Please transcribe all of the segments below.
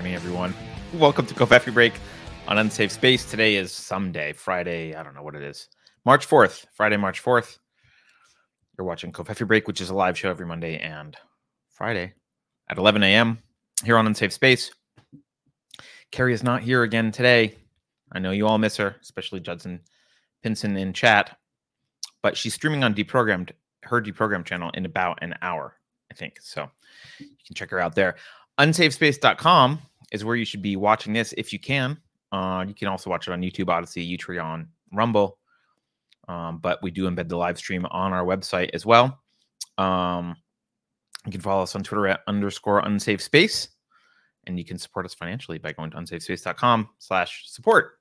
morning, everyone. Welcome to Covfefe Break on Unsafe Space. Today is Friday. I don't know what it is. March 4th, Friday, March 4th. You're watching Covfefe Break, which is a live show every Monday and Friday at 11 a.m. here on Unsafe Space. Carrie is not here again today. I know you all miss her, especially Judson Pinson in chat. But she's streaming on Deprogrammed, her Deprogrammed channel, in about an hour, I think. So you can check her out there. Unsafespace.com is where you should be watching this if you can. You can also watch it on YouTube, Odyssey, Utreon, Rumble. But we do embed the live stream on our website as well. You can follow us on Twitter at @_unsafespace. And you can support us financially by going to unsafespace.com/support.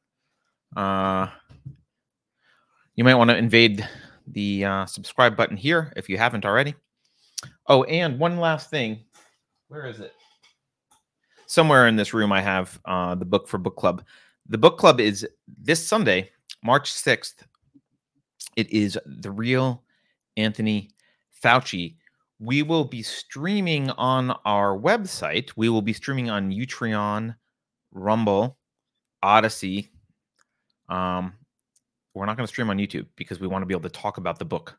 You might want to invade the subscribe button here if you haven't already. Oh, and one last thing. Where is it? Somewhere in this room I have the book for book club. The book club is this Sunday, March 6th. It is The Real Anthony Fauci. We will be streaming on our website. We will be streaming on Utreon, Rumble, Odyssey. We're not going to stream on YouTube because we want to be able to talk about the book.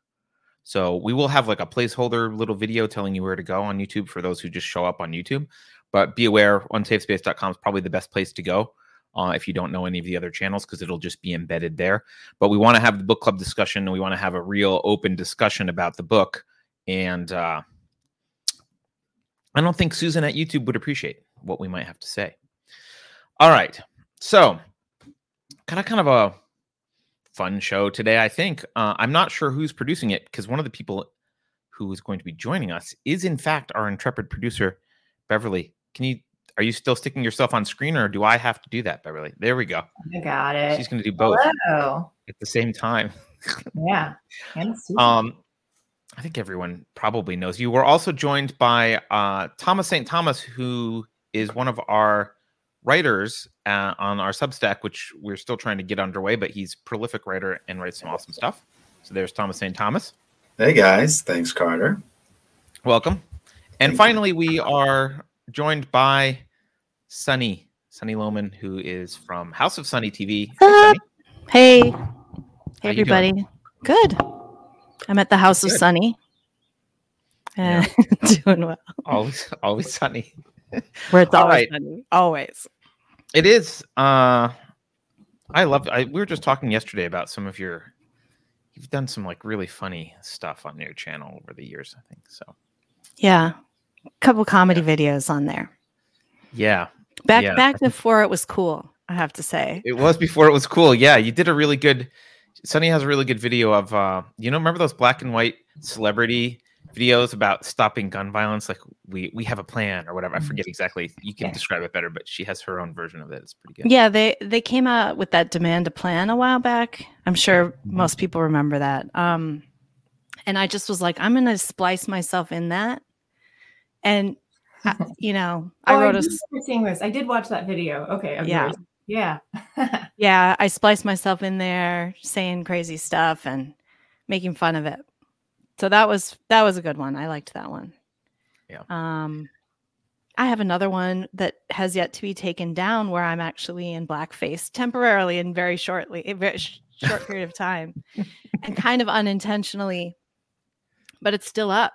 So we will have like a placeholder little video telling you where to go on YouTube for those who just show up on YouTube. But be aware, unsafespace.com is probably the best place to go if you don't know any of the other channels because it'll just be embedded there. But we want to have the book club discussion and we want to have a real open discussion about the book. And I don't think Susan at YouTube would appreciate what we might have to say. All right. So kind of a fun show today, I think. I'm not sure who's producing it because one of the people who is going to be joining us is, in fact, our intrepid producer, Beverly. Are you still sticking yourself on screen or do I have to do that, Beverly? There we go. I got it. She's going to do both at the same time. Yeah. I think everyone probably knows you. We're also joined by Thomas St. Thomas, who is one of our writers on our Substack, which we're still trying to get underway, but he's a prolific writer and writes some awesome stuff. So there's Thomas St. Thomas. Hey, guys. Thanks, Carter. Welcome. And finally, we are joined by Sunny Lohman, who is from House of Sunny TV. Hey. Hey, everybody. Good. I'm at the House of Sunny. Doing well. Always sunny. Where it's always sunny. Always. It is. We were just talking yesterday about some of your. You've done some like really funny stuff on your channel over the years, I think. So. Yeah, a couple comedy videos on there. Yeah. Back before it was cool, I have to say. It was before it was cool. Yeah, you did a really good. Sunny has a really good video of, remember those black and white celebrity videos about stopping gun violence? Like, we have a plan or whatever. I forget exactly. You can describe it better, but she has her own version of it. It's pretty good. Yeah, they came out with that Demand a Plan a while back. I'm sure most people remember that. And I just was like, I'm going to splice myself in that. And, I wrote I did watch that video. Okay. Yeah, I spliced myself in there saying crazy stuff and making fun of it. So that was a good one. I liked that one. Yeah. I have another one that has yet to be taken down where I'm actually in blackface temporarily and very short period of time and kind of unintentionally, but it's still up.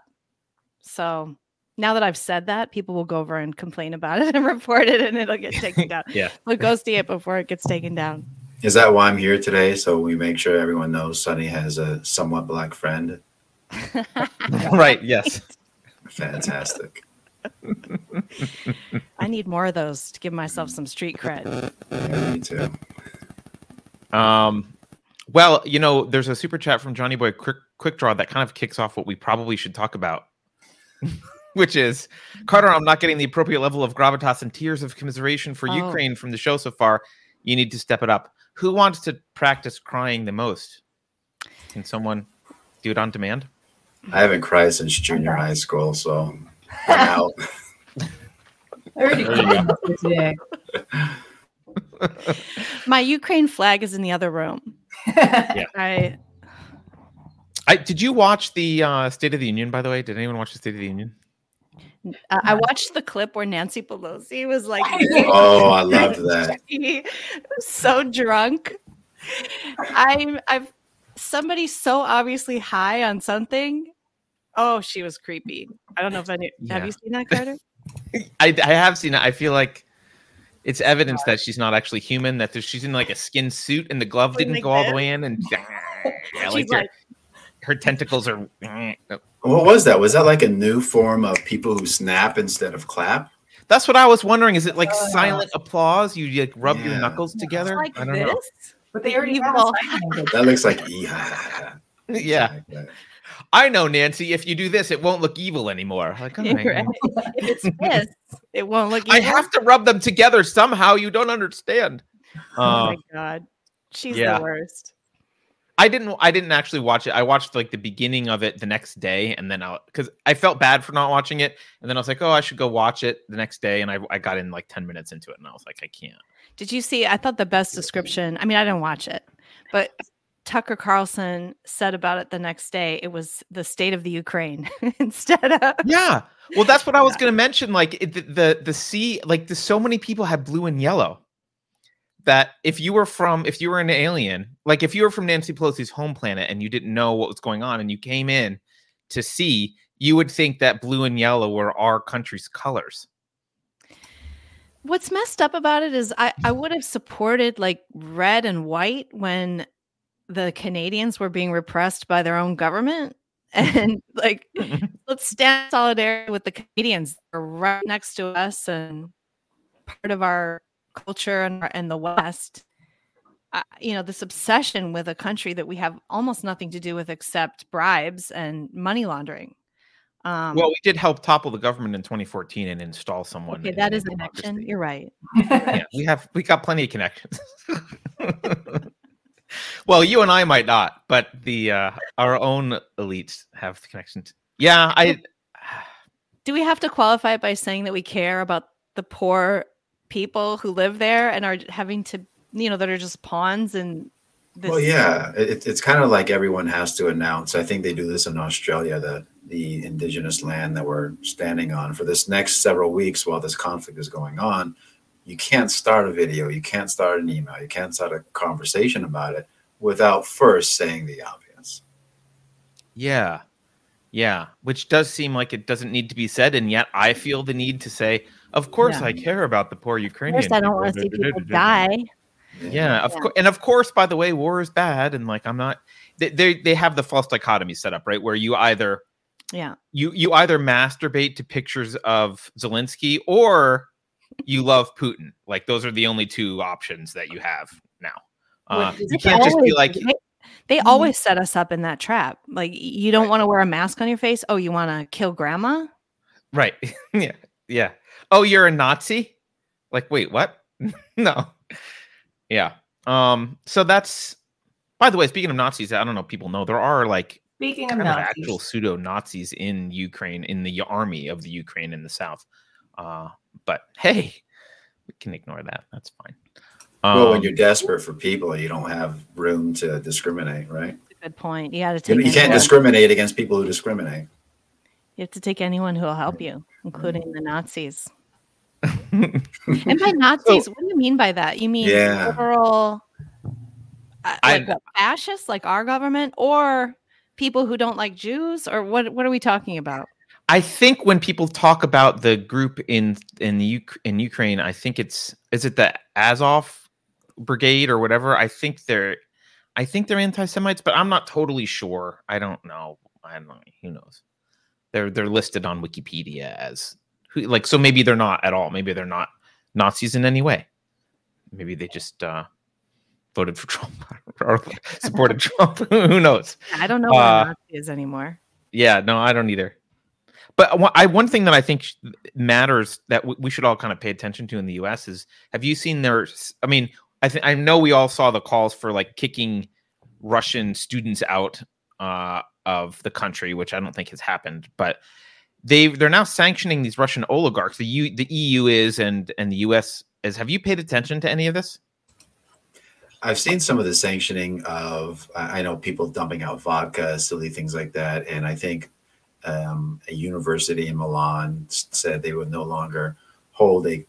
So now that I've said that, people will go over and complain about it and report it, and it'll get taken down. Yeah, we'll go see it before it gets taken down. Is that why I'm here today? So we make sure everyone knows Sunny has a somewhat black friend. Right? Yes. Fantastic. I need more of those to give myself some street cred. Yeah, me too. Well, there's a super chat from Johnny Boy Quickdraw that kind of kicks off what we probably should talk about. Which is, Carter, I'm not getting the appropriate level of gravitas and tears of commiseration for Ukraine from the show so far. You need to step it up. Who wants to practice crying the most? Can someone do it on demand? I haven't cried since junior high school, so I'm out. My Ukraine flag is in the other room. Yeah. Did you watch the State of the Union, by the way? Did anyone watch the State of the Union? I watched the clip where Nancy Pelosi was like, "Oh, I loved that." She was so drunk. I've somebody so obviously high on something. Oh, she was creepy. I don't know if any. Yeah. Have you seen that, Carter? I have seen it. I feel like it's evidence that she's not actually human. That she's in like a skin suit, and the glove didn't go all the way in, and her tentacles are. What was that? Was that like a new form of people who snap instead of clap? That's what I was wondering. Is it like silent applause? You like rub your knuckles together? Like I don't know. But they already all. That looks like yeah. Like I know, Nancy. If you do this, it won't look evil anymore. Like, oh right. If it's this, it won't look evil. I have to rub them together somehow. You don't understand. Oh my God, she's the worst. I didn't actually watch it. I watched like the beginning of it the next day, and then because I felt bad for not watching it, and then I was like, oh, I should go watch it the next day, and I got in like 10 minutes into it, and I was like, I can't. Did you see? I thought the best description. I mean, I didn't watch it, but Tucker Carlson said about it the next day. It was the state of the Ukraine instead of Well, that's what I was going to mention. Like the sea, like so many people had blue and yellow. That if you were an alien, like if you were from Nancy Pelosi's home planet and you didn't know what was going on and you came in to see, you would think that blue and yellow were our country's colors. What's messed up about it is I would have supported like red and white when the Canadians were being repressed by their own government. And like, let's stand in solidarity with the Canadians. They're right next to us and part of our culture and the West, this obsession with a country that we have almost nothing to do with except bribes and money laundering. Well, we did help topple the government in 2014 and install someone. Okay, that is a connection. You're right. We got plenty of connections. Well, you and I might not, but our own elites have the connections. Yeah, do we have to qualify it by saying that we care about the poor people who live there and are having to, that are just pawns in this? Well, yeah, it's kind of like everyone has to announce. I think they do this in Australia, the indigenous land that we're standing on for this next several weeks while this conflict is going on. You can't start a video, you can't start an email, you can't start a conversation about it without first saying the obvious. Yeah. Yeah, which does seem like it doesn't need to be said, and yet I feel the need to say, of course I care about the poor Ukrainians. Of course I don't want to see people die. Yeah, of course. And of course, by the way, war is bad, and like I'm not they have the false dichotomy set up, right? Where you either you either masturbate to pictures of Zelensky or you love Putin. Like those are the only two options that you have now. You can't just be like they always set us up in that trap. Like you don't want to wear a mask on your face. Oh, you want to kill grandma? Right. Yeah. Yeah. Oh, you're a Nazi? Like, wait, what? No. Yeah. So that's, by the way, speaking of Nazis, I don't know if people know, there are like actual pseudo Nazis in Ukraine, in the army of the Ukraine in the South. But hey, we can ignore that. That's fine. Well, when you're desperate for people, you don't have room to discriminate, right? That's a good point. You can't discriminate against people who discriminate. You have to take anyone who will help you, including the Nazis. And by Nazis, what do you mean by that? You mean overall fascists, like our government, or people who don't like Jews, or what are we talking about? I think when people talk about the group in Ukraine, I think is it the Azov brigade or whatever? I think they're anti-Semites, but I'm not totally sure. I don't know. Who knows? They're listed on Wikipedia as who, like, so maybe they're not at all. Maybe they're not Nazis in any way. Maybe they just voted for Trump or supported Trump. Who knows? I don't know what a Nazi is anymore. Yeah, no, I don't either. But one thing that I think matters that we should all kind of pay attention to in the U.S. is, have you seen I know we all saw the calls for like kicking Russian students out of the country, which I don't think has happened. But they're now sanctioning these Russian oligarchs. The EU is and the U.S. is. Have you paid attention to any of this? I've seen some of the sanctioning of, I know people dumping out vodka, silly things like that, and I think a university in Milan said they would no longer hold a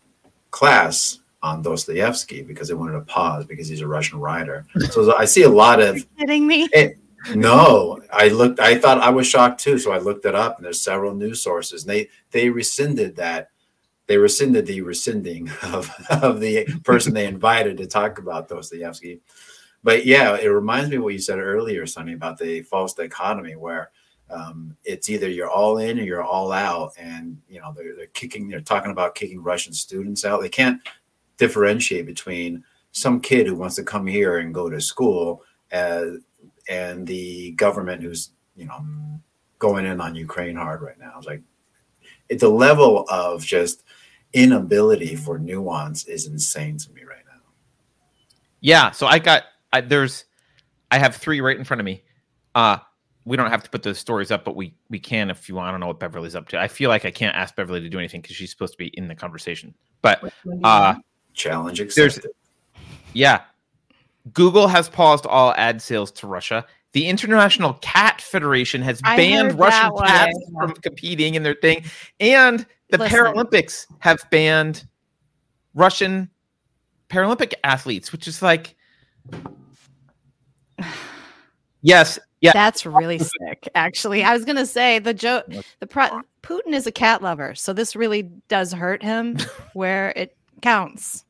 class on Dostoevsky because they wanted to pause because he's a Russian writer. So I see a lot of... Are you kidding me? I thought I was shocked too. So I looked it up and there's several news sources. And they rescinded that. They rescinded the rescinding of the person they invited to talk about Dostoevsky. But yeah, it reminds me of what you said earlier, Sunny, about the false dichotomy where it's either you're all in or you're all out. And, you know, they're talking about kicking Russian students out. They can't differentiate between some kid who wants to come here and go to school and the government who's, you know, going in on Ukraine hard right now. It's like the level of just inability for nuance is insane to me right now. Yeah. So I have three right in front of me. We don't have to put those stories up, but we can if you want. I don't know what Beverly's up to. I feel like I can't ask Beverly to do anything because she's supposed to be in the conversation. But challenge accepted. Yeah. Google has paused all ad sales to Russia. The International Cat Federation has banned Russian cats from competing in their thing. And the Paralympics have banned Russian Paralympic athletes, which is like... Yes. Yeah. That's really sick, actually. I was going to say Putin is a cat lover, so this really does hurt him where it counts.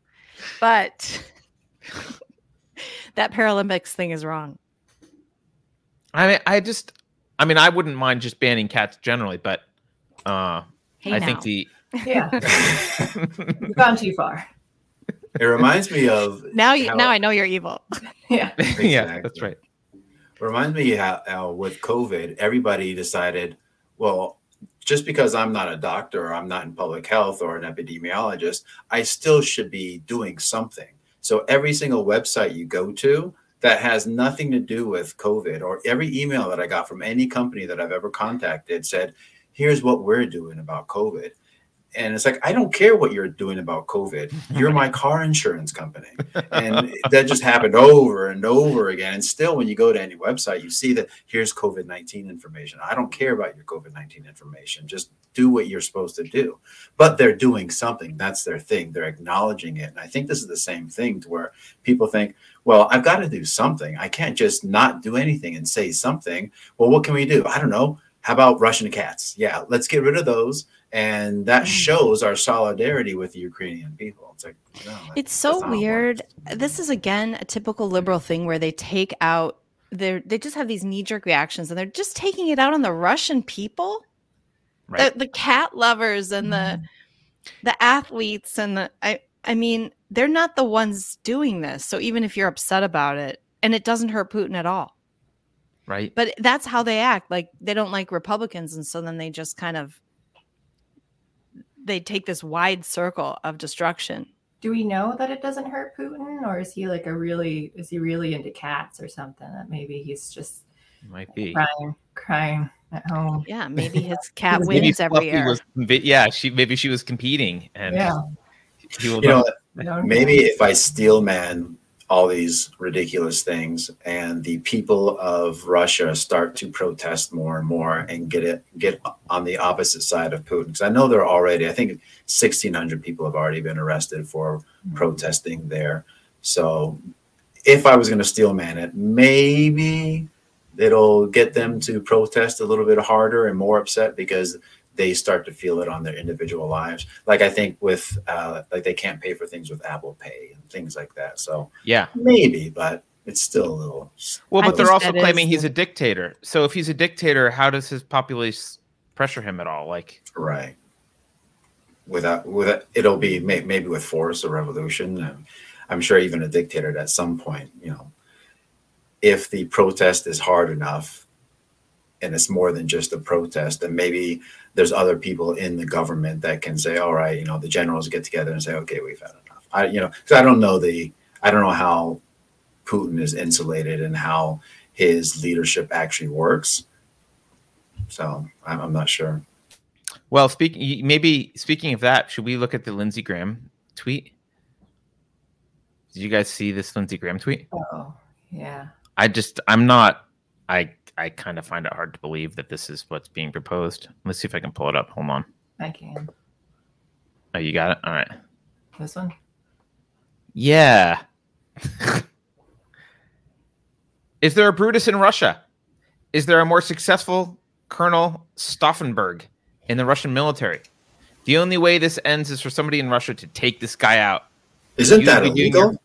But that Paralympics thing is wrong. I wouldn't mind just banning cats generally, but You've gone too far. It reminds me of now I know you're evil. Yeah. Exactly. Yeah, that's right. It reminds me how with COVID, everybody decided, well, just because I'm not a doctor or I'm not in public health or an epidemiologist, I still should be doing something. So every single website you go to that has nothing to do with COVID, or every email that I got from any company that I've ever contacted said, here's what we're doing about COVID. And it's like, I don't care what you're doing about COVID. You're my car insurance company. And that just happened over and over again. And still, when you go to any website, you see that here's COVID-19 information. I don't care about your COVID-19 information. Just do what you're supposed to do. But they're doing something. That's their thing. They're acknowledging it. And I think this is the same thing to where people think, well, I've got to do something. I can't just not do anything and say something. Well, what can we do? I don't know. How about Russian cats? Yeah, let's get rid of those. And that shows our solidarity with the Ukrainian people. It's like, no, it's so weird. This is, again, a typical liberal thing where they take out they just have these knee-jerk reactions, and they're just taking it out on the Russian people, right? The cat lovers and the athletes and I mean, they're not the ones doing this. So even if you're upset about it, and it doesn't hurt Putin at all, right? But that's how they act. Like they don't like Republicans, and so then they just kind of. They take this wide circle of destruction. Do we know that it doesn't hurt Putin, or is he like really into cats or something? That maybe he's just crying at home. Yeah, maybe his cat wins every year. She was competing, and maybe if I steel man all these ridiculous things, and the people of Russia start to protest more and more and get on the opposite side of Putin. Because I know there are already, I think 1,600 people have already been arrested for protesting there. So if I was going to steel man it, maybe it'll get them to protest a little bit harder and more upset because they start to feel it on their individual lives. Like I think with they can't pay for things with Apple Pay and things like that. So yeah, maybe, but it's still a little. Well, but they're also claiming he's a dictator. So if he's a dictator, how does his populace pressure him at all? Like, right. Without it'll be maybe with force or revolution. I'm sure even a dictator at some point, you know, if the protest is hard enough, and it's more than just a protest. And maybe there's other people in the government that can say, all right, you know, the generals get together and say, okay, we've had enough. I don't know how Putin is insulated and how his leadership actually works. So I'm not sure. Well, speaking of that, should we look at the Lindsey Graham tweet? Did you guys see this Lindsey Graham tweet? Oh, yeah. I'm not, I I kind of find it hard to believe that this is what's being proposed. Let's see if I can pull it up. Hold on. I can. Oh, you got it? All right. This one? Yeah. Is there a Brutus in Russia? Is there a more successful Colonel Stauffenberg in the Russian military? The only way this ends is for somebody in Russia to take this guy out. Isn't that illegal?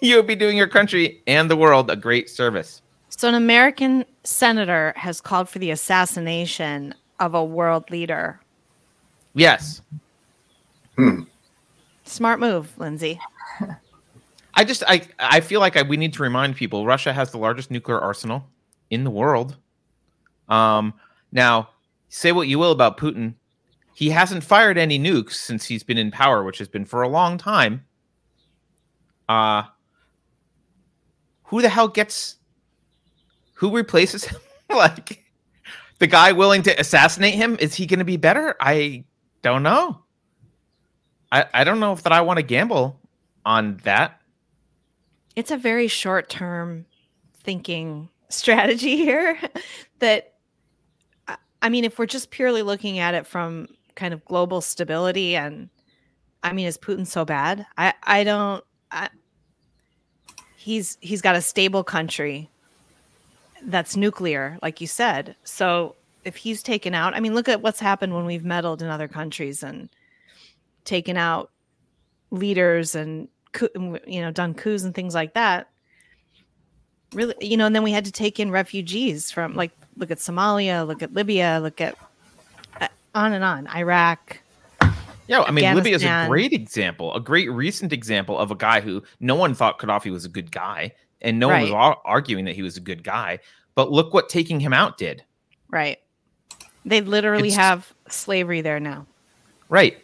You would be doing your country and the world a great service. So an American senator has called for the assassination of a world leader. Yes. Hmm. Smart move, Lindsay. I feel like we need to remind people Russia has the largest nuclear arsenal in the world. Now, say what you will about Putin. He hasn't fired any nukes since he's been in power, which has been for a long time. Who the hell who replaces him? Like, the guy willing to assassinate him, is he going to be better? I don't know. I don't know if that I want to gamble on that. It's a very short-term thinking strategy here that, I mean, if we're just purely looking at it from kind of global stability and, I mean, is Putin so bad? He's got a stable country that's nuclear, like you said. So if he's taken out, I mean, look at what's happened when we've meddled in other countries and taken out leaders and, you know, done coups and things like that. Really, you know, and then we had to take in refugees from, like, look at Somalia, look at Libya, look at on and on, Iraq. Yeah, I mean, Libya is a great example, a great recent example of a guy who no one thought Qaddafi was a good guy, and no one was arguing that he was a good guy. But look what taking him out did. Right. They literally have slavery there now. Right.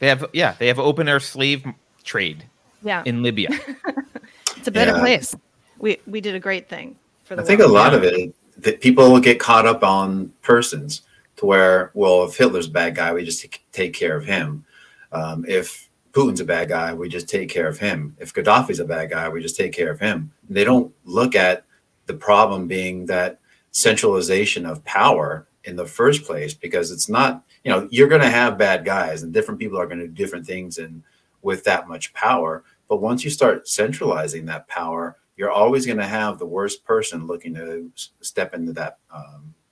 They have open air slave trade. Yeah. In Libya. It's a better place. We did a great thing for the world. I think a lot of it that people will get caught up on persons to where, well, if Hitler's a bad guy, we just take care of him. If Putin's a bad guy, we just take care of him. If Gaddafi's a bad guy, we just take care of him. They don't look at the problem being that centralization of power in the first place, because it's not, you know, you're going to have bad guys and different people are going to do different things and with that much power. But once you start centralizing that power, you're always going to have the worst person looking to step into that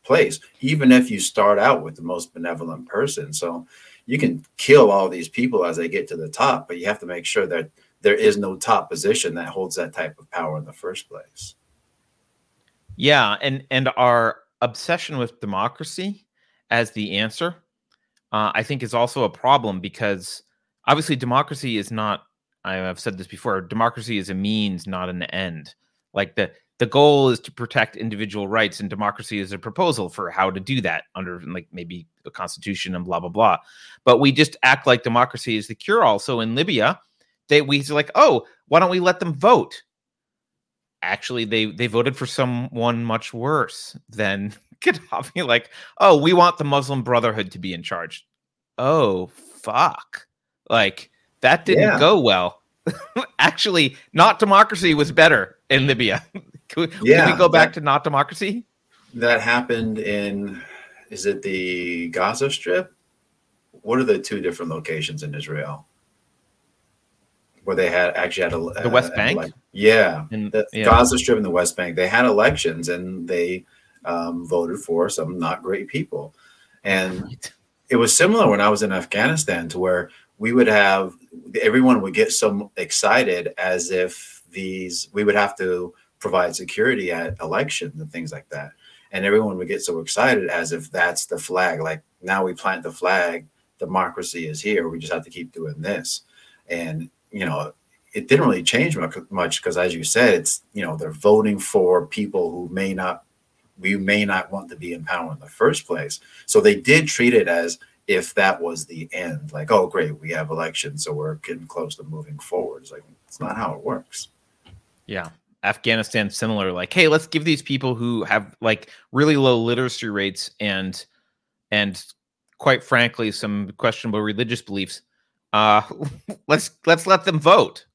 place, even if you start out with the most benevolent person. So you can kill all these people as they get to the top, but you have to make sure that there is no top position that holds that type of power in the first place. Yeah, and our obsession with democracy as the answer, I think, is also a problem, because obviously democracy is not, I've said this before, democracy is a means, not an end. Like, the goal is to protect individual rights, and democracy is a proposal for how to do that under, like, maybe the Constitution and blah, blah, blah. But we just act like democracy is the cure-all. So in Libya, we're like, oh, why don't we let them vote? Actually, they voted for someone much worse than Gaddafi. Like, oh, we want the Muslim Brotherhood to be in charge. Oh, fuck. Like, that didn't go well. Actually, not democracy was better in Libya. Can we go back to not democracy? That happened in, is it the Gaza Strip? What are the two different locations in Israel where they had the West Bank? Gaza Strip and the West Bank. They had elections and they voted for some not great people. And it was similar when I was in Afghanistan, to where we would have, everyone would get so excited as if we would have to provide security at elections and things like that. And everyone would get so excited as if that's the flag. Like, now we plant the flag, democracy is here. We just have to keep doing this. And, you know, it didn't really change much because, as you said, it's, you know, they're voting for people who we may not want to be in power in the first place. So they did treat it as if that was the end, like, oh, great, we have elections, so we're getting close to moving forward. It's like, it's not how it works. Yeah. Afghanistan, similar, like, hey, let's give these people who have, like, really low literacy rates and quite frankly, some questionable religious beliefs, let's let them vote.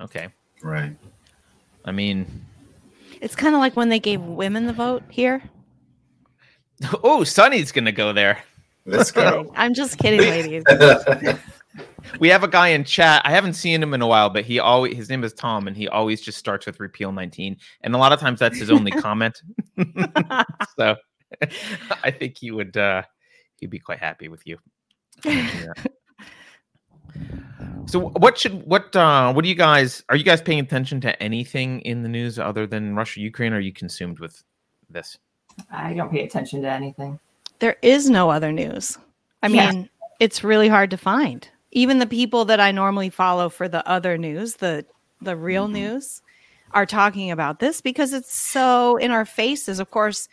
Okay. Right. I mean, It's kind of like when they gave women the vote here. Oh, Sunny's going to go there. Let's go. I'm just kidding, ladies. We have a guy in chat. I haven't seen him in a while, but his name is Tom, and he always just starts with repeal 19. And a lot of times that's his only comment. So I think he would he'd be quite happy with you. Yeah. So are you guys paying attention to anything in the news other than Russia, Ukraine? Or are you consumed with this? I don't pay attention to anything. There is no other news. I mean, it's really hard to find. Even the people that I normally follow for the other news, the real news, are talking about this because it's so in our faces. Of course,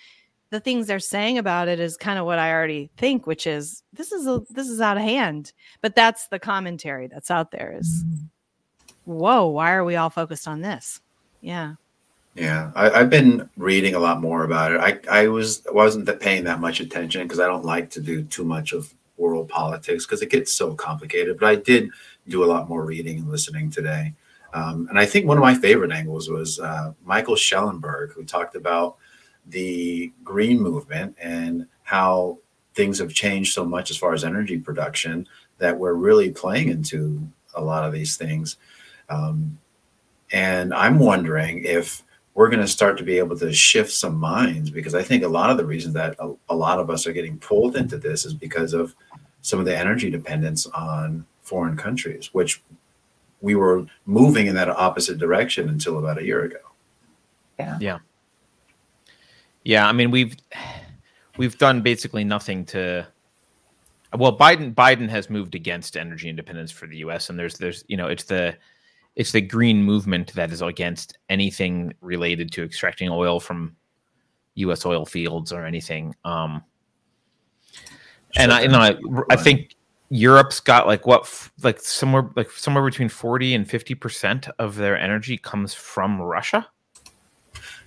the things they're saying about it is kind of what I already think, which is this is out of hand. But that's the commentary that's out there is, whoa, why are we all focused on this? Yeah. Yeah, I've been reading a lot more about it. I wasn't paying that much attention because I don't like to do too much of world politics because it gets so complicated. But I did do a lot more reading and listening today. And I think one of my favorite angles was Michael Schellenberg, who talked about the green movement and how things have changed so much as far as energy production that we're really playing into a lot of these things. And I'm wondering if we're going to start to be able to shift some minds, because I think a lot of the reasons that a lot of us are getting pulled into this is because of some of the energy dependence on foreign countries, which we were moving in that opposite direction until about a year ago. Yeah. I mean, we've done basically nothing to. Well, Biden has moved against energy independence for the U.S. and there's it's the green movement that is against anything related to extracting oil from U.S. oil fields or anything. I think Europe's got somewhere between 40 and 50% of their energy comes from Russia.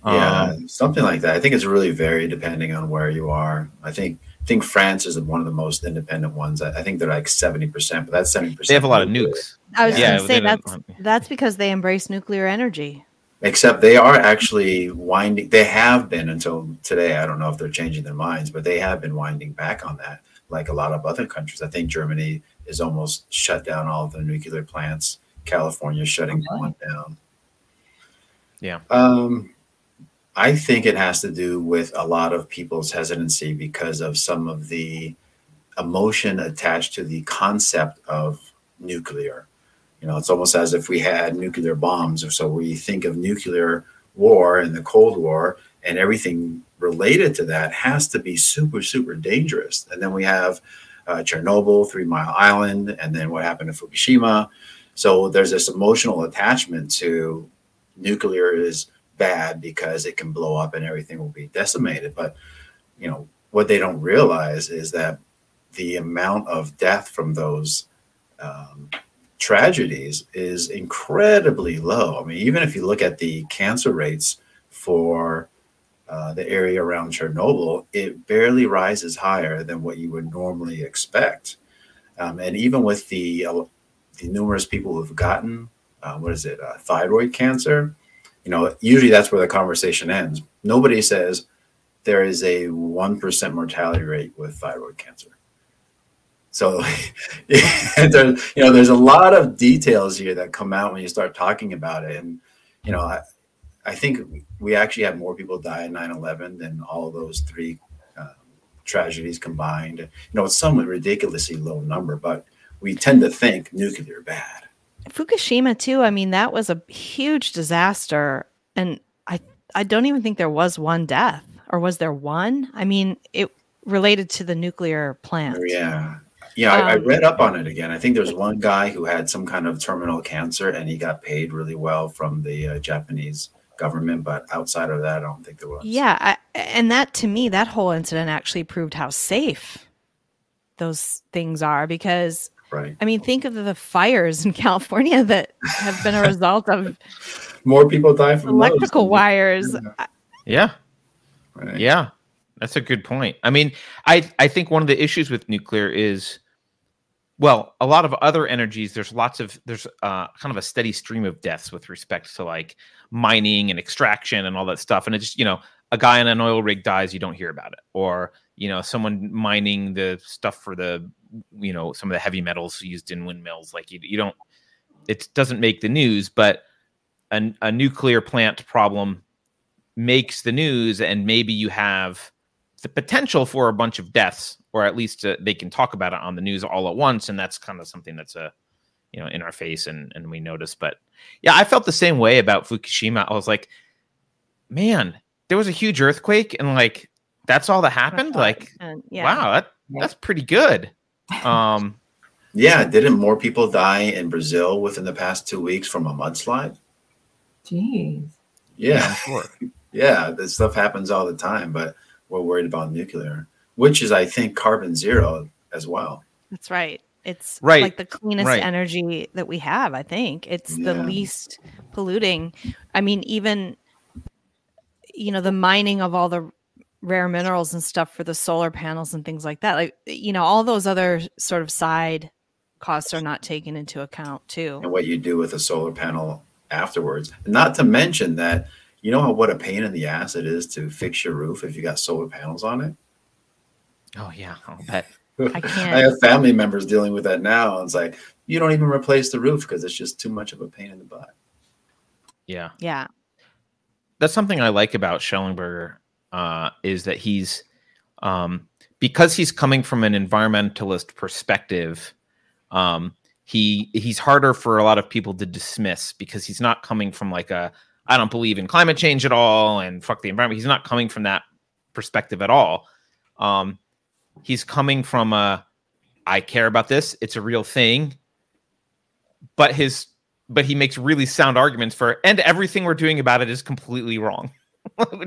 Yeah, something like that. I think it's really varied depending on where you are. I think France is one of the most independent ones. I think they're like 70%, but that's 70%. They have a lot of nukes. I was going to say that's because they embrace nuclear energy. Except they are actually they have been until today. I don't know if they're changing their minds, but they have been winding back on that. Like a lot of other countries. I think Germany is almost shut down all of the nuclear plants. California is shutting one down. Yeah. I think it has to do with a lot of people's hesitancy because of some of the emotion attached to the concept of nuclear. You know, it's almost as if we had nuclear bombs. Or so we think of nuclear war and the Cold War and everything related to that has to be super, super dangerous. And then we have Chernobyl, 3 Mile Island, and then what happened to Fukushima. So there's this emotional attachment to nuclear is bad because it can blow up and everything will be decimated. But, you know, what they don't realize is that the amount of death from those tragedies is incredibly low. I mean, even if you look at the cancer rates for the area around Chernobyl, it barely rises higher than what you would normally expect. And even with the numerous people who've gotten, thyroid cancer, you know, usually that's where the conversation ends. Nobody says there is a 1% mortality rate with thyroid cancer. So, there's a lot of details here that come out when you start talking about it. And, you know, I think we actually had more people die in 9/11 than all those three tragedies combined. You know, it's some ridiculously low number, but we tend to think nuclear bad. Fukushima, too. I mean, that was a huge disaster. And I don't even think there was one death. Or was there one? I mean, it related to the nuclear plant. Yeah. Yeah, I read up on it again. I think there's one guy who had some kind of terminal cancer and he got paid really well from the Japanese government. But outside of that, I don't think there was. Yeah. And that to me, that whole incident actually proved how safe those things are because, right. I mean, think of the fires in California that have been a result of more people die from electrical wires. Yeah. Right. Yeah. That's a good point. I mean, I think one of the issues with nuclear is well, a lot of other energies, there's kind of a steady stream of deaths with respect to like mining and extraction and all that stuff. And it's just, you know, a guy on an oil rig dies, you don't hear about it. Or, you know, someone mining the stuff for the, you know, some of the heavy metals used in windmills, like you don't, it doesn't make the news, but a nuclear plant problem makes the news, and maybe you have the potential for a bunch of deaths, or at least they can talk about it on the news all at once. And that's kind of something that's in our face and we notice. But yeah, I felt the same way about Fukushima. I was like, man, there was a huge earthquake and like, that's all that happened. Like, yeah. Wow, that's pretty good. Yeah. Didn't more people die in Brazil within the past 2 weeks from a mudslide? Jeez. Yeah. Sure. Yeah. This stuff happens all the time, but we're worried about nuclear, which is, I think, carbon zero as well. That's right. It's right. Like the cleanest energy that we have. I think it's the least polluting. I mean, even, you know, the mining of all the rare minerals and stuff for the solar panels and things like that. Like, you know, all those other sort of side costs are not taken into account too. And what you do with a solar panel afterwards, not to mention that, you know, what a pain in the ass it is to fix your roof if you got solar panels on it. Oh yeah, I'll bet. I can't. I have family members dealing with that now. And it's like, you don't even replace the roof because it's just too much of a pain in the butt. Yeah. Yeah. That's something I like about Schellenberger. Is that he's because he's coming from an environmentalist perspective, he's harder for a lot of people to dismiss because he's not coming from like a I don't believe in climate change at all and fuck the environment. He's not coming from that perspective at all. He's coming from a I care about this, it's a real thing, but he makes really sound arguments for and everything we're doing about it is completely wrong.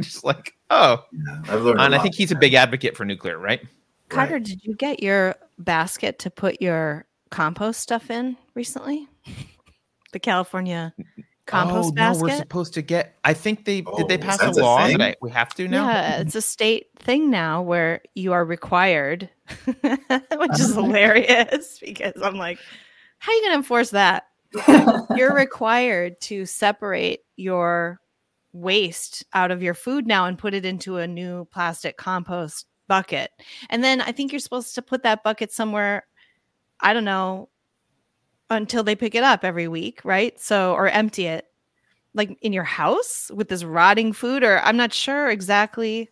Just like, oh, yeah, I've learned and I think he's a big advocate for nuclear, right? Carter, right. Did you get your basket to put your compost stuff in recently? The California compost basket? No, we're supposed to get. I think they pass a law that we have to now? Yeah, it's a state thing now where you are required, which is hilarious because I'm like, how are you going to enforce that? You're required to separate your waste out of your food now and put it into a new plastic compost bucket. And then I think you're supposed to put that bucket somewhere, I don't know, until they pick it up every week, right? So, or empty it like in your house with this rotting food, or I'm not sure exactly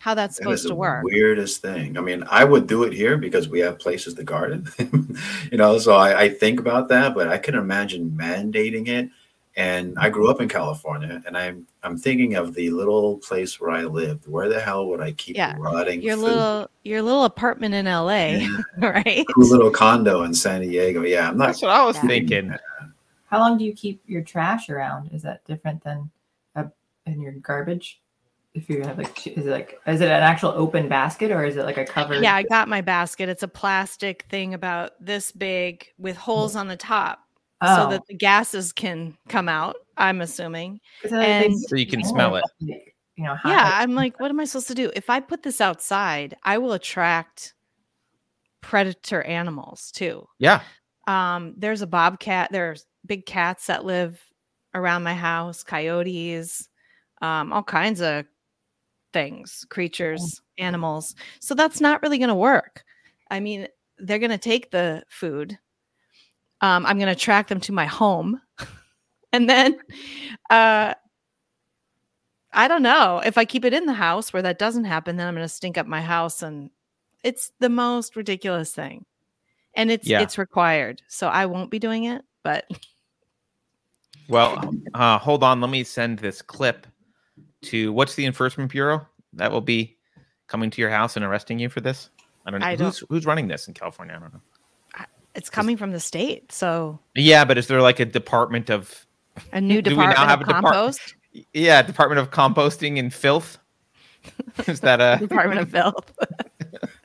how that's supposed to work. Weirdest thing. I mean, I would do it here because we have places to garden, you know, so I think about that, but I can imagine mandating it. And I grew up in California, and I'm thinking of the little place where I lived. Where the hell would I keep rotting your food? your little apartment in LA, right? Cool little condo in San Diego. Yeah, I'm not. That's what I was thinking. How long do you keep your trash around? Is that different than in your garbage? If you have is it an actual open basket or is it like a covered? Yeah, I got my basket. It's a plastic thing about this big with holes on the top. Oh. So that the gases can come out, I'm assuming. So you can smell it. You know, I'm like, what am I supposed to do? If I put this outside, I will attract predator animals too. Yeah. There's a bobcat. There's big cats that live around my house, coyotes, all kinds of things, creatures, animals. So that's not really going to work. I mean, they're going to take the food. I'm going to track them to my home. And then I don't know if I keep it in the house where that doesn't happen, then I'm going to stink up my house. And it's the most ridiculous thing. And it's required. So I won't be doing it, but. Well, hold on. Let me send this clip to what's the Enforcement Bureau that will be coming to your house and arresting you for this. I don't know. Who's running this in California? I don't know. It's coming from the state, so. Yeah, but is there like a department of... A new department of compost? Yeah, Department of Composting and Filth. Is that a... Department of Filth.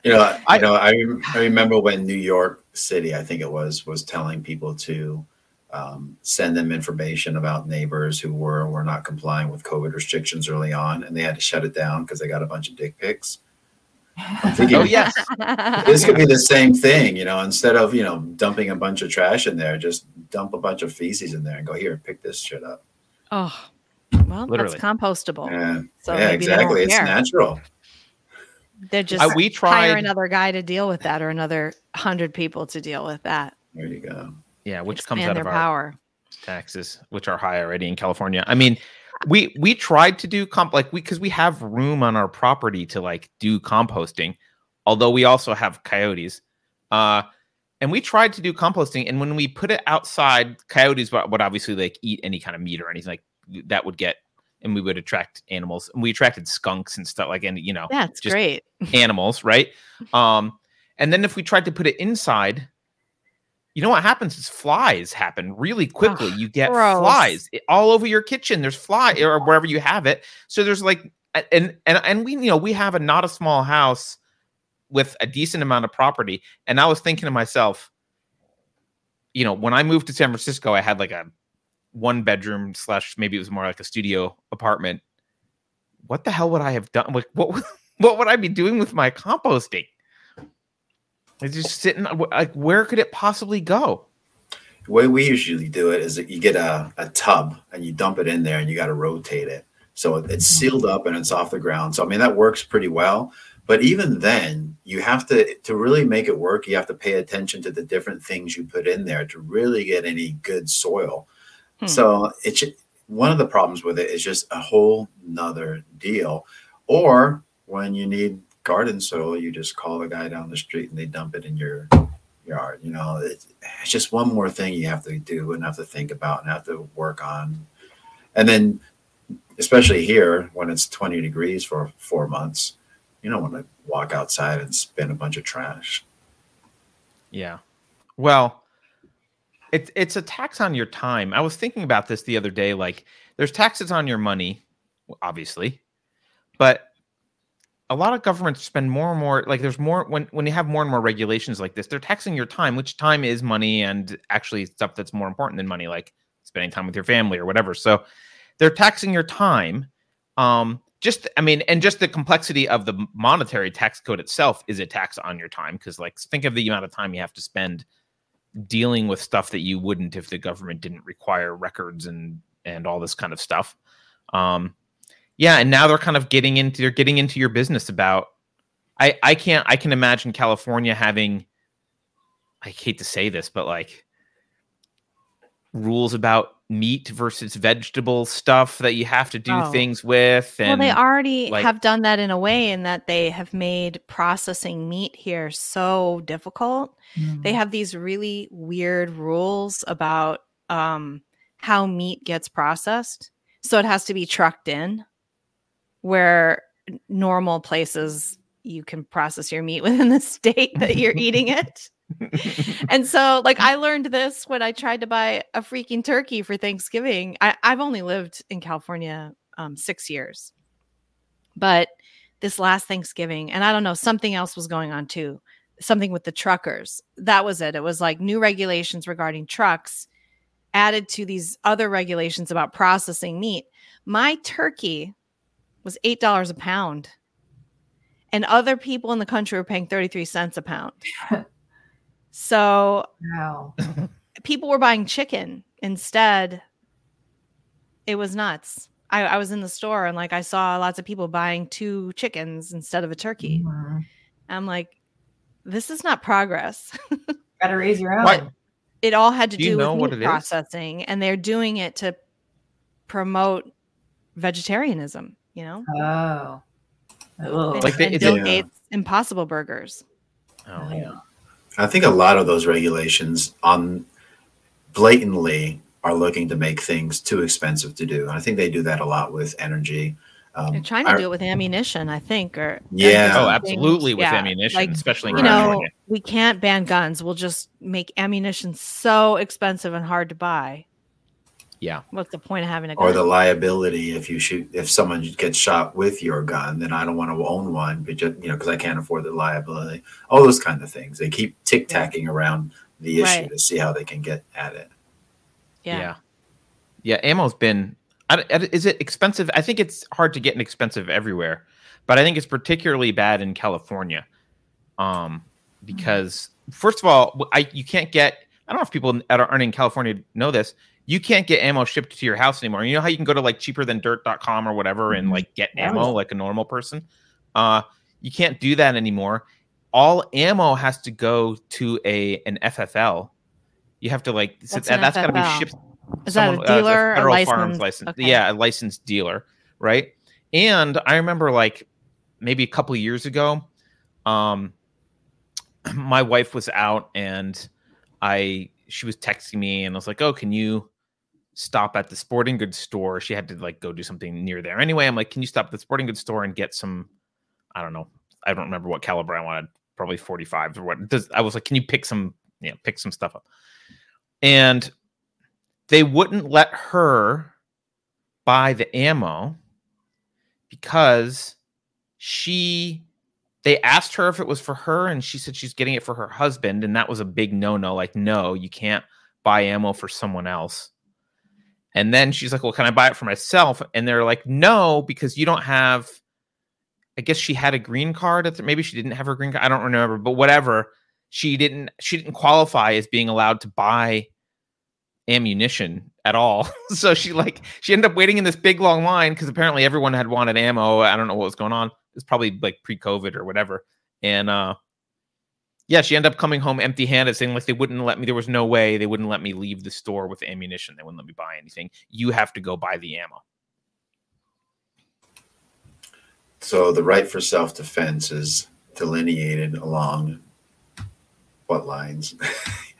I remember when New York City, I think it was telling people to send them information about neighbors who were or were not complying with COVID restrictions early on, and they had to shut it down because they got a bunch of dick pics. I'm thinking, oh, yes. This could be the same thing, you know, instead of, you know, dumping a bunch of trash in there, just dump a bunch of feces in there and go, here, pick this shit up. Oh, well, literally. That's compostable. Yeah, so yeah, exactly. It's natural. They're just hire another guy to deal with that, or another 100 people to deal with that. There you go. Yeah, which expand comes out of our power. Taxes, which are high already in California. I mean, we tried to do because we have room on our property to like do composting, although we also have coyotes. And we tried to do composting, and when we put it outside, coyotes would obviously like eat any kind of meat or anything like that would get, and we would attract animals, and we attracted skunks and stuff like, and you know, that's just great animals, right? And then if we tried to put it inside, you know what happens is flies happen really quickly. You get gross. Flies all over your kitchen. There's flies or wherever you have it. So there's like, and we, you know, we have a not a small house with a decent amount of property. And I was thinking to myself, you know, when I moved to San Francisco, I had like a 1-bedroom / maybe it was more like a studio apartment. What the hell would I have done? Like, what would I be doing with my composting? It's just sitting, like, where could it possibly go? The way we usually do it is that you get a tub and you dump it in there, and you got to rotate it. So it's sealed up and it's off the ground. So, I mean, that works pretty well. But even then, you have to really make it work, you have to pay attention to the different things you put in there to really get any good soil. So it's one of the problems with it is just a whole nother deal. Or when you need garden soil, you just call the guy down the street and they dump it in your yard. You know, it's just one more thing you have to do and have to think about and have to work on. And then, especially here when it's 20 degrees for 4 months, you don't want to walk outside and spin a bunch of trash. Yeah. Well, it's a tax on your time. I was thinking about this the other day. Like, there's taxes on your money, obviously, but a lot of governments spend more and more, like there's more, when you have more and more regulations like this, they're taxing your time, which time is money, and actually stuff that's more important than money, like spending time with your family or whatever. So they're taxing your time. Just the complexity of the monetary tax code itself is a tax on your time. Cause like, think of the amount of time you have to spend dealing with stuff that you wouldn't if the government didn't require records and all this kind of stuff. Yeah, and now they're getting into your business about. I can imagine California having, I hate to say this, but like rules about meat versus vegetable stuff that you have to do things with. And well, they already have done that in a way, in that they have made processing meat here so difficult. Mm-hmm. They have these really weird rules about how meat gets processed, so it has to be trucked in. Where normal places you can process your meat within the state that you're eating it. And so like, I learned this when I tried to buy a freaking turkey for Thanksgiving. I've only lived in California 6 years, but this last Thanksgiving, and I don't know, something else was going on too. Something with the truckers. That was it. It was like new regulations regarding trucks added to these other regulations about processing meat. My turkey was $8 a pound, and other people in the country were paying 33 cents a pound. So people were buying chicken instead. It was nuts. I was in the store and like, I saw lots of people buying 2 chickens instead of a turkey. Mm-hmm. I'm like, this is not progress. Gotta raise your own. But it all had to do with meat processing, and they're doing it to promote vegetarianism. You know, Bill Gates Impossible Burgers. Oh yeah, I think a lot of those regulations on blatantly are looking to make things too expensive to do. And I think they do that a lot with energy. They're trying to do it with ammunition, I think. Absolutely with ammunition, like, especially in California. We can't ban guns. We'll just make ammunition so expensive and hard to buy. Yeah. What's the point of having a gun? Or the liability if someone gets shot with your gun, then I don't want to own one, but just, you know, because I can't afford the liability. All those kind of things. They keep tic-tacking around the issue to see how they can get at it. Yeah, ammo's been. Is it expensive? I think it's hard to get an expensive everywhere, But I think it's particularly bad in California because, first of all, you can't get – I don't know if people that aren't in California know this. You can't get ammo shipped to your house anymore. You know how you can go to, like, cheaperthandirt.com or whatever and, like, get ammo like a normal person? You can't do that anymore. All ammo has to go to an FFL. You have to, like – that's got to be shipped. Is that a dealer or licensed? Okay. Yeah, a licensed dealer, right? And I remember, like, maybe a couple of years ago, my wife was out and she was texting me and I was like, oh, can you stop at the sporting goods store? She had to, like, go do something near there. Anyway, I'm like, can you stop at the sporting goods store and get some, I don't know. I don't remember what caliber I wanted, probably 45s or what. I was like, can you pick some stuff up? And they wouldn't let her buy the ammo because they asked her if it was for her, and she said she's getting it for her husband, and that was a big no-no. Like, no, you can't buy ammo for someone else. And then she's like, well, can I buy it for myself? And they're like, no, because you don't have... I guess she had a green card. Maybe she didn't have her green card. I don't remember, but whatever. She didn't qualify as being allowed to buy ammunition at all. So she ended up waiting in this big long line because apparently everyone had wanted ammo. I don't know what was going on. It's probably like pre-COVID or whatever. And she ended up coming home empty-handed, saying, like, they wouldn't let me. There was no way they wouldn't let me leave the store with ammunition. They wouldn't let me buy anything. You have to go buy the ammo. So the right for self-defense is delineated along what lines?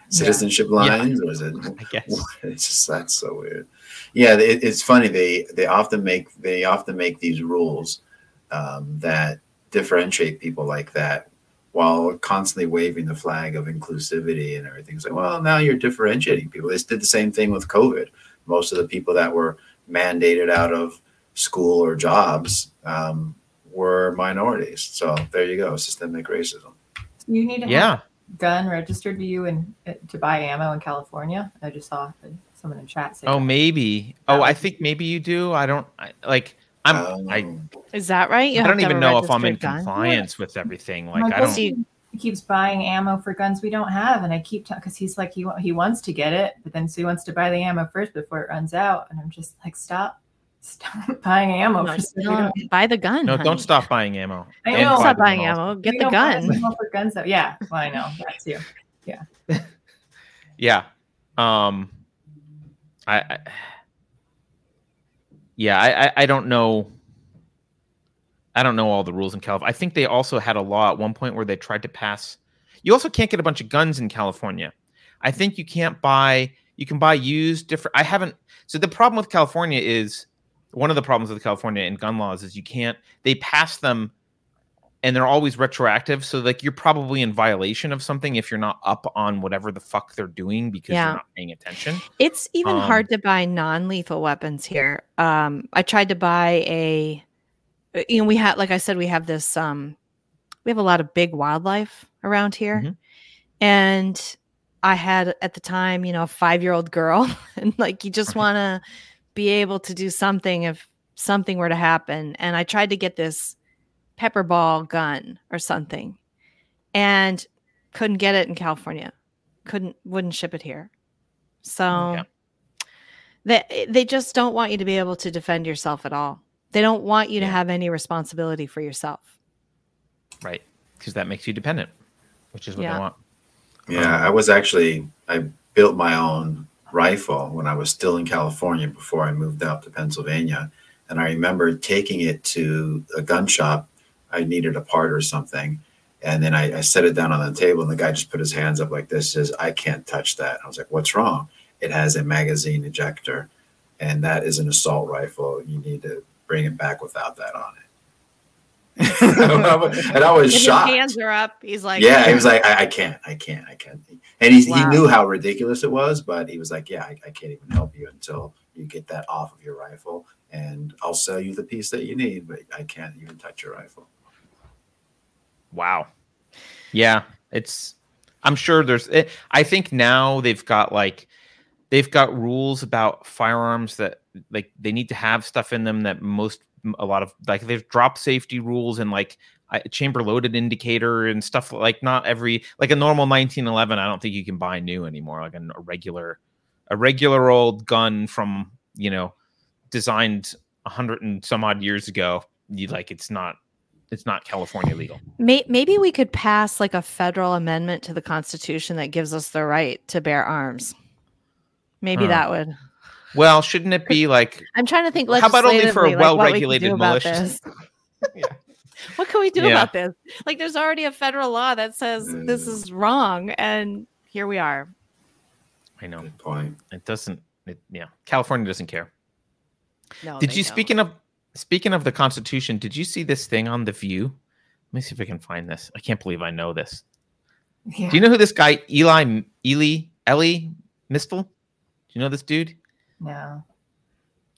Citizenship lines, or is it? I guess. It's just, that's so weird. Yeah, it's funny. They often make these rules that differentiate people like that, while constantly waving the flag of inclusivity and everything. It's like, well, now you're differentiating people. They did the same thing with COVID. Most of the people that were mandated out of school or jobs were minorities. So there you go, systemic racism. You need to have a gun registered to you and to buy ammo in California. I just saw someone in chat say, maybe. Oh, I think maybe you do. Is that right? I don't even know if I'm in compliance with everything. Like, I don't. He keeps buying ammo for guns we don't have, and I keep talking because he's like he wants to get it, but then so he wants to buy the ammo first before it runs out, and I'm just like, stop buying ammo. Buy the gun. No, honey. Don't stop buying ammo. I know. Don't stop buying ammo. Get the gun. For guns, though. Yeah. Well, I know. That's you. Yeah. Yeah. I don't know. I don't know all the rules in California. I think they also had a law at one point where they tried to pass. You also can't get a bunch of guns in California. I think you can't buy. You can buy used different. I haven't. So the problem with California is. One of the problems with California and gun laws is you can't, they pass them and they're always retroactive. So, like, you're probably in violation of something if you're not up on whatever the fuck they're doing because you're not paying attention. It's even hard to buy non-lethal weapons here. I tried to buy we have a lot of big wildlife around here. Mm-hmm. And I had at the time, a 5-year-old girl and, like, you just want to be able to do something if something were to happen. And I tried to get this pepper ball gun or something and couldn't get it in California. Wouldn't ship it here. So they just don't want you to be able to defend yourself at all. They don't want you to have any responsibility for yourself. Right. Because that makes you dependent, which is what they want. Yeah. I built my own rifle when I was still in California before I moved out to Pennsylvania. And I remember taking it to a gun shop. I needed a part or something. And then I set it down on the table and the guy just put his hands up like this, says, I can't touch that. I was like, what's wrong? It has a magazine ejector and that is an assault rifle. You need to bring it back without that on it. And I was shocked. His hands are up. He's like, he was like, I can't. And he knew how ridiculous it was, but he was like, I can't even help you until you get that off of your rifle, and I'll sell you the piece that you need, but I can't even touch your rifle. Wow. Yeah, I'm sure I think now they've got rules about firearms that, like, they need to have stuff in them that most a lot of, like, they've dropped safety rules and like chamber loaded indicator and stuff. Like, not every, like a normal 1911, I don't think you can buy new anymore. Like a regular old gun from, you know, designed 100 and some odd years ago, you like, it's not California legal. Maybe we could pass like a federal amendment to the Constitution that gives us the right to bear arms. Maybe that would. Well, shouldn't it be like? I'm trying to think. How about only for a well-regulated militias? Yeah. What can we do about this? Like, there's already a federal law that says this is wrong, and here we are. I know. Good point. It doesn't. Yeah, California doesn't care. No. Did you don't. Speaking of the Constitution, did you see this thing on The View? Let me see if I can find this. I can't believe I know this. Yeah. Do you know who this guy Elie Mistel? Do you know this dude? No.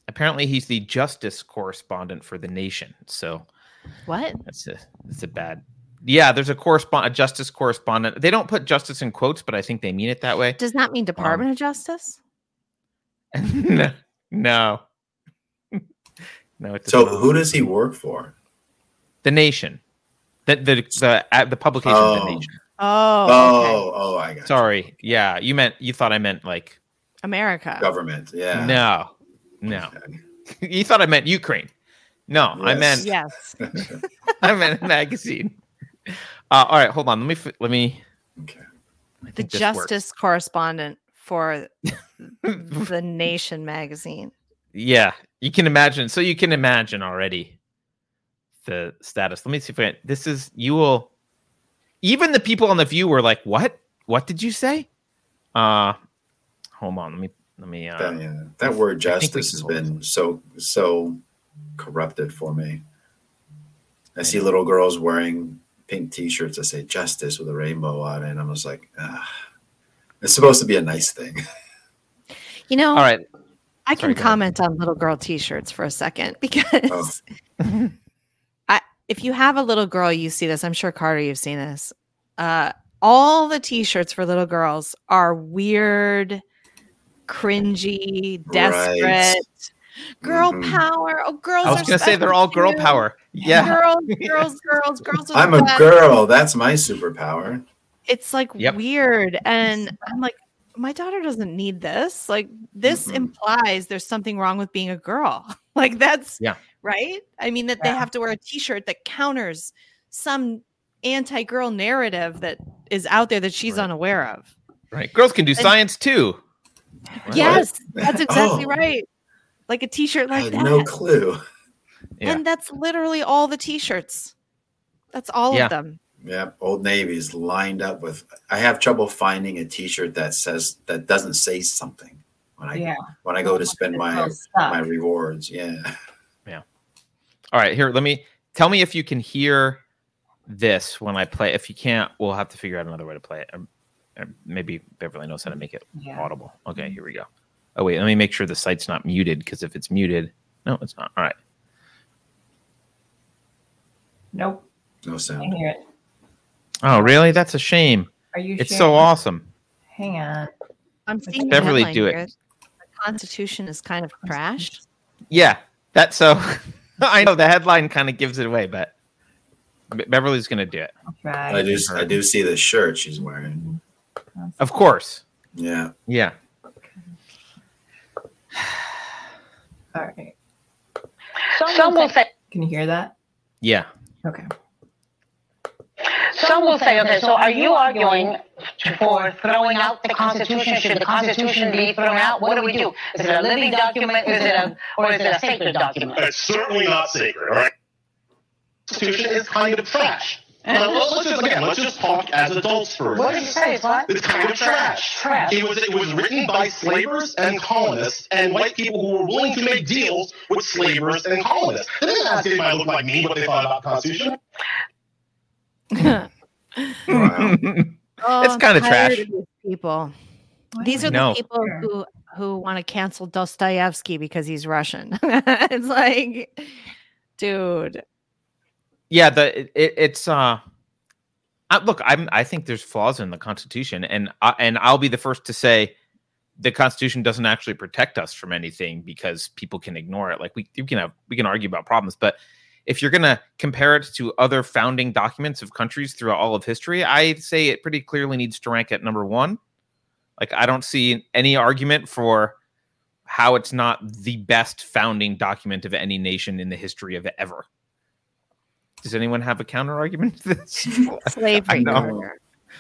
Apparently, he's the justice correspondent for The Nation. So, what? That's a bad. Yeah, there's a justice correspondent. They don't put justice in quotes, but I think they mean it that way. Does that mean Department of Justice? No. No, so who does he work for? The Nation, the publication of The Nation. Oh, I got. Sorry, yeah, you thought I meant like America government. Yeah, no, okay. You thought I meant Ukraine. No, yes. I meant a magazine. All right, hold on. Let me. Okay. The justice correspondent for The Nation magazine. Yeah, you can imagine. So you can imagine already the status. Let me see if I can. Even the people on The View were like, "What? What did you say?" Hold on. Let me. That word "justice" has been so corrupted for me. I see little girls wearing pink T-shirts that say "justice" with a rainbow on it, and I'm just like, it's supposed to be a nice thing. You know. All right. I can comment on little girl T-shirts for a second because if you have a little girl, you see this. I'm sure, Carter, you've seen this. All the T-shirts for little girls are weird, cringy, desperate. Right. Girl power. Oh, girls! I was going to say they're all girl power. Yeah, girls. I'm a girl. That's my superpower. It's like weird, and I'm like. My daughter doesn't need this. Like this implies there's something wrong with being a girl. Like that's right. I mean that they have to wear a T-shirt that counters some anti-girl narrative that is out there that she's unaware of. Right. Girls can do science too. Right. Yes, that's exactly right. Like a T-shirt like that. No clue. Yeah. And that's literally all the T-shirts. That's all of them. Yeah, Old Navy is lined up with. I have trouble finding a T-shirt that doesn't say something when I go to spend my rewards. Yeah, yeah. All right, here. Tell me if you can hear this when I play. If you can't, we'll have to figure out another way to play it. Or maybe Beverly knows how to make it audible. Okay, here we go. Oh wait, let me make sure the site's not muted because if it's muted, no, it's not. All right. Nope. No sound. I can hear it. Oh, really? That's a shame. Are you It's so awesome. Hang on. I'm seeing Beverly do it. Here. The Constitution is kind of trashed. Yeah. I know the headline kind of gives it away, but Beverly's going to do it. Right. I do see the shirt she's wearing. Of course. Yeah. Yeah. Okay. All right. Some will say. Can you hear that? Yeah. Okay. Some will say, okay, so are you arguing for throwing out the Constitution? Should the Constitution be thrown out? What do we do? Is it a living document? Is it a sacred document? It's certainly not sacred, all right? The Constitution is kind of trash. Let's just talk as adults for a minute. What did you say, Todd? It's kind of trash. It was written by slavers and colonists and white people who were willing to make deals with slavers and colonists. They didn't ask anybody to look like me what they thought about the Constitution. Wow. It's kind of trash. People, these are the people who want to cancel Dostoevsky because he's Russian. It's like, dude. Yeah, I think there's flaws in the Constitution, and I'll be the first to say the Constitution doesn't actually protect us from anything because people can ignore it. Like we can argue about problems, but if you're going to compare it to other founding documents of countries throughout all of history, I say it pretty clearly needs to rank at number one. Like, I don't see any argument for how it's not the best founding document of any nation in the history of ever. Does anyone have a counter argument to this? Slavery.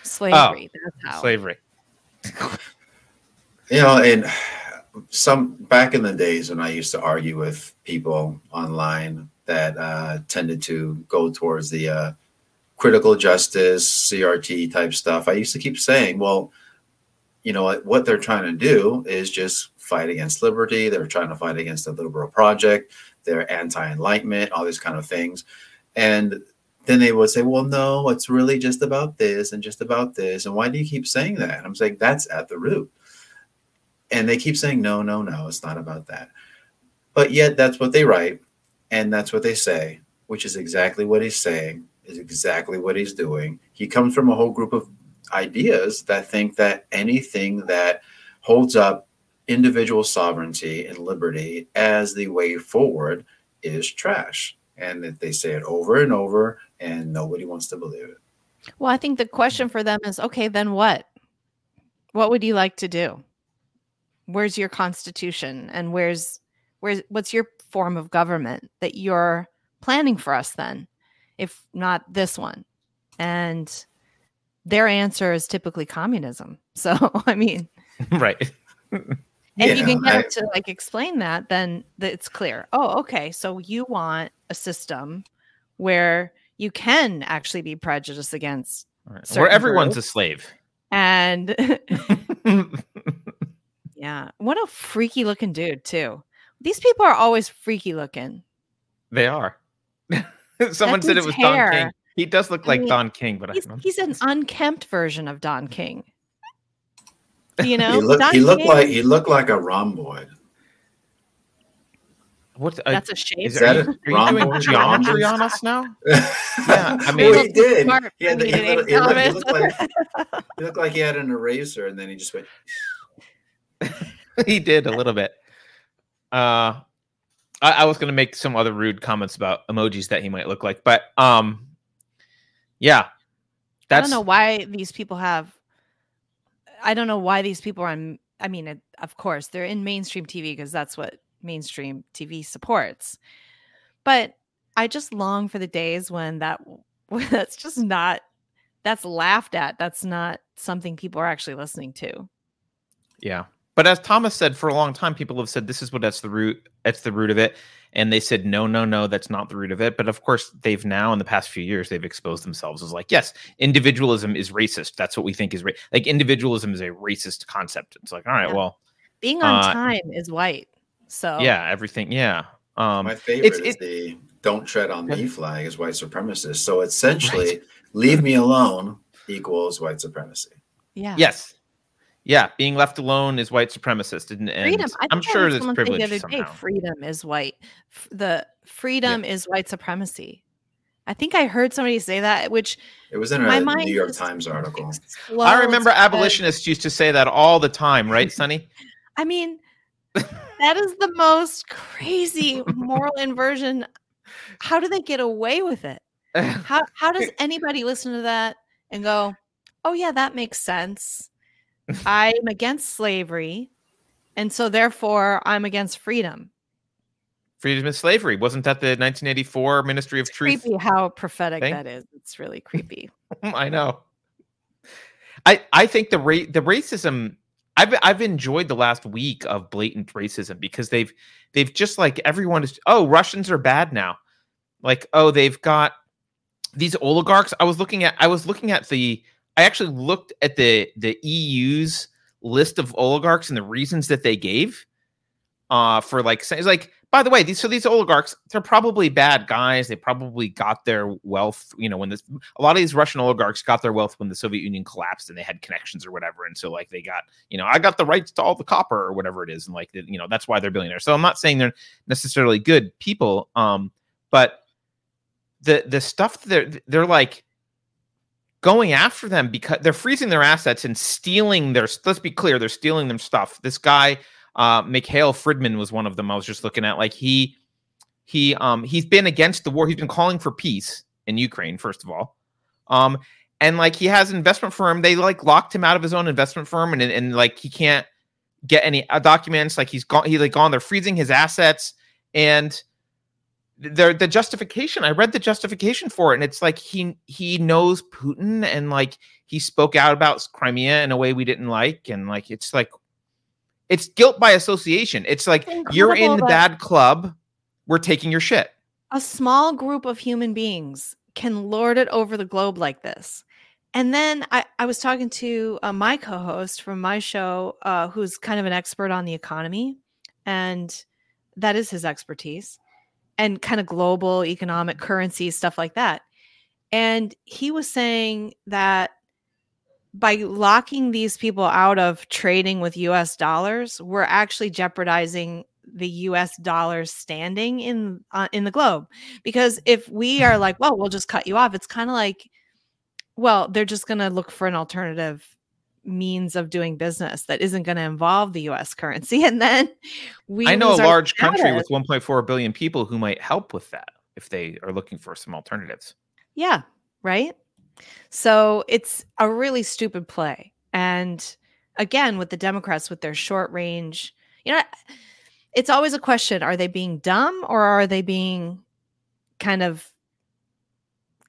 Slavery. Oh, that's how. Slavery. You know, and some back in the days when I used to argue with people online that tended to go towards the critical justice, CRT type stuff, I used to keep saying, well, you know, what they're trying to do is just fight against liberty. They're trying to fight against the liberal project. They're anti-enlightenment, all these kind of things. And then they would say, well, no, it's really just about this and just about this. And why do you keep saying that? And I'm saying that's at the root. And they keep saying, no, it's not about that. But yet that's what they write. And that's what they say, which is exactly what he's saying, is exactly what he's doing. He comes from a whole group of ideas that think that anything that holds up individual sovereignty and liberty as the way forward is trash. And that they say it over and over, and nobody wants to believe it. Well, I think the question for them is, okay, then what? What would you like to do? Where's your constitution? And where's what's your form of government that you're planning for us then, if not this one? And their answer is typically communism. So, I mean. Right. And if you can get them to like explain that, then it's clear. Oh, okay. So you want a system where you can actually be prejudiced against, right, where everyone's a slave. And yeah, what a freaky looking dude too. These people are always freaky looking. They are. Someone said it was Don King. He does look like Don King, but he's an unkempt version of Don King. You know, he looked like a rhomboid. That's a shape. Is that a rhomboid geometry on us now? Yeah, I mean, well, he did. He looked like he had an eraser, and then he just went. He did a little bit. I was going to make some other rude comments about emojis that he might look like, but yeah, that's. I don't know why these people are on. I mean, of course, they're in mainstream TV because that's what mainstream TV supports. But I just long for the days when that's just not, that's laughed at. That's not something people are actually listening to. Yeah. But as Thomas said, for a long time, people have said this is what that's the root. That's the root of it. And they said, no, that's not the root of it. But of course, they've now in the past few years, they've exposed themselves as like, yes, individualism is racist. That's what we think is like individualism is a racist concept. It's like, all right, well. Being on time is white. So. Yeah, everything. Yeah. My favorite is the don't tread on me flag is white supremacist. So essentially, right. Leave me alone equals white supremacy. Yeah. Yes. Yeah, being left alone is white supremacist. And I'm sure there's privilege the other day, freedom is white. Is white supremacy. I think I heard somebody say that, which it was in a New York Times article. I remember abolitionists used to say that all the time, right, Sunny? I mean, that is the most crazy moral inversion. How do they get away with it? How does anybody listen to that and go, oh, yeah, that makes sense? I'm against slavery, and so therefore I'm against freedom. Freedom is slavery. Wasn't that the 1984 Ministry of Truth? Creepy how prophetic that is. It's really creepy. I know. I think the racism. I've enjoyed the last week of blatant racism because they've just like everyone is. Oh, Russians are bad now. Like they've got these oligarchs. I actually looked at the EU's list of oligarchs and the reasons that they gave for like saying, like, by the way, these oligarchs, they're probably bad guys. They probably got their wealth, you know, a lot of these Russian oligarchs got their wealth when the Soviet Union collapsed and they had connections or whatever. And so like they got, you know, I got the rights to all the copper or whatever it is. And like, you know, that's why they're billionaires. So I'm not saying they're necessarily good people. But the stuff they're like, going after them because they're freezing their assets and stealing their, let's be clear, they're stealing their stuff. This guy, Mikhail Fridman was one of them I was just looking at. Like he's been against the war. He's been calling for peace in Ukraine, first of all. And like he has an investment firm. They like locked him out of his own investment firm and like he can't get any documents. Like he's gone. They're freezing his assets and the justification, I read the justification for it, and it's like he knows Putin and like he spoke out about Crimea in a way we didn't like, and like it's guilt by association. It's like you're in the bad club, we're taking your shit. A small group of human beings can lord it over the globe like this. And then I was talking to my co-host from my show, who's kind of an expert on the economy, and that is his expertise, and kind of global economic currency, stuff like that. And he was saying that by locking these people out of trading with US dollars, we're actually jeopardizing the US dollar's standing in the globe. Because if we are like, well, we'll just cut you off, it's kind of like, well, they're just going to look for an alternative means of doing business that isn't going to involve the US currency. And then I know a large country with 1.4 billion people who might help with that if they are looking for some alternatives. Yeah, right. So it's a really stupid play. And again, with the Democrats, with their short range, you know, it's always a question. Are they being dumb or are they being kind of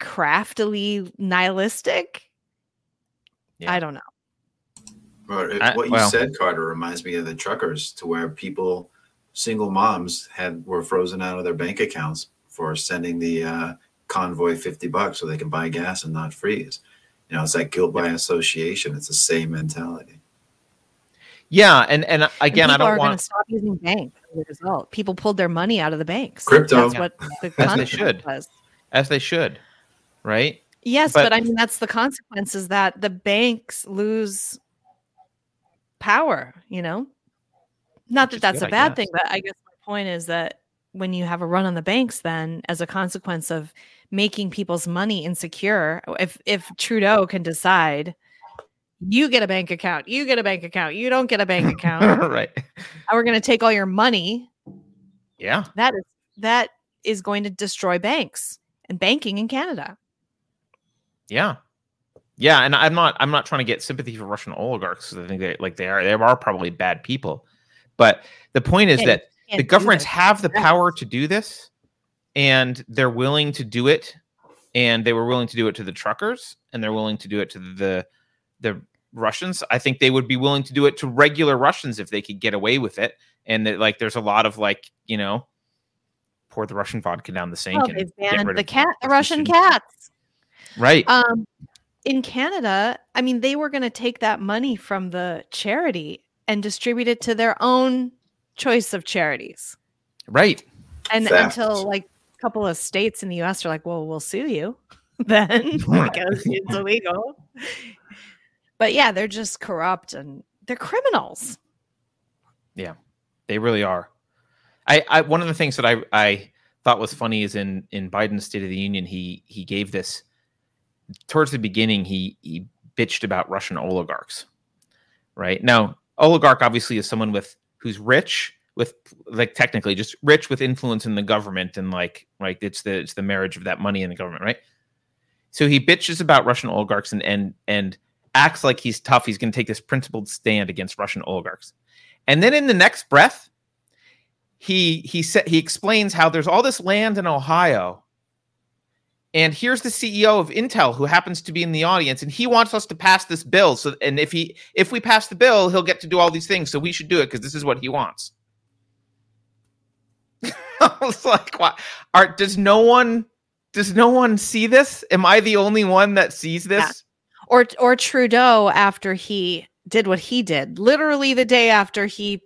craftily nihilistic? Yeah. I don't know. What you said, Carter, reminds me of the truckers, to where people, single moms, were frozen out of their bank accounts for sending the convoy $50 so they can buy gas and not freeze. You know, it's like guilt by association. It's the same mentality. Yeah, and again, I don't want to stop using banks as a result. People pulled their money out of the banks. Crypto. That's what the concept was. As they should, right? Yes, but I mean that's the consequences, that the banks lose power, you know? Not that that's a bad thing, but I guess my point is that when you have a run on the banks, then as a consequence of making people's money insecure, if Trudeau can decide, you get a bank account, you don't get a bank account. Right. We're going to take all your money. Yeah. That is going to destroy banks and banking in Canada. Yeah. Yeah, and I'm not trying to get sympathy for Russian oligarchs, because I think they are probably bad people. But the point is that the governments have the power to do this, and they're willing to do it, and they were willing to do it to the truckers, and they're willing to do it to the Russians. I think they would be willing to do it to regular Russians if they could get away with it. And that, like, there's a lot of, like, you know, pour the Russian vodka down the sink. Well, they've banned the Russian cats. Right. In Canada, I mean, they were going to take that money from the charity and distribute it to their own choice of charities. Right. And Fact. Until like a couple of states in the US are like, well, we'll sue you then because it's illegal. But yeah, they're just corrupt and they're criminals. Yeah, they really are. I one of the things that I thought was funny is in Biden's State of the Union, he gave this. Towards the beginning, he bitched about Russian oligarchs, right? Now, oligarch obviously is someone who's rich with, like, technically just rich with influence in the government, and like it's the marriage of that money in the government, right? So he bitches about Russian oligarchs and acts like he's tough. He's going to take this principled stand against Russian oligarchs, and then in the next breath, he explains how there's all this land in Ohio. And here's the CEO of Intel, who happens to be in the audience, and he wants us to pass this bill. So, and if we pass the bill, he'll get to do all these things. So we should do it because this is what he wants. I was like, "What? Does no one see this? Am I the only one that sees this?" Yeah. Or Trudeau, after he did what he did, literally the day after he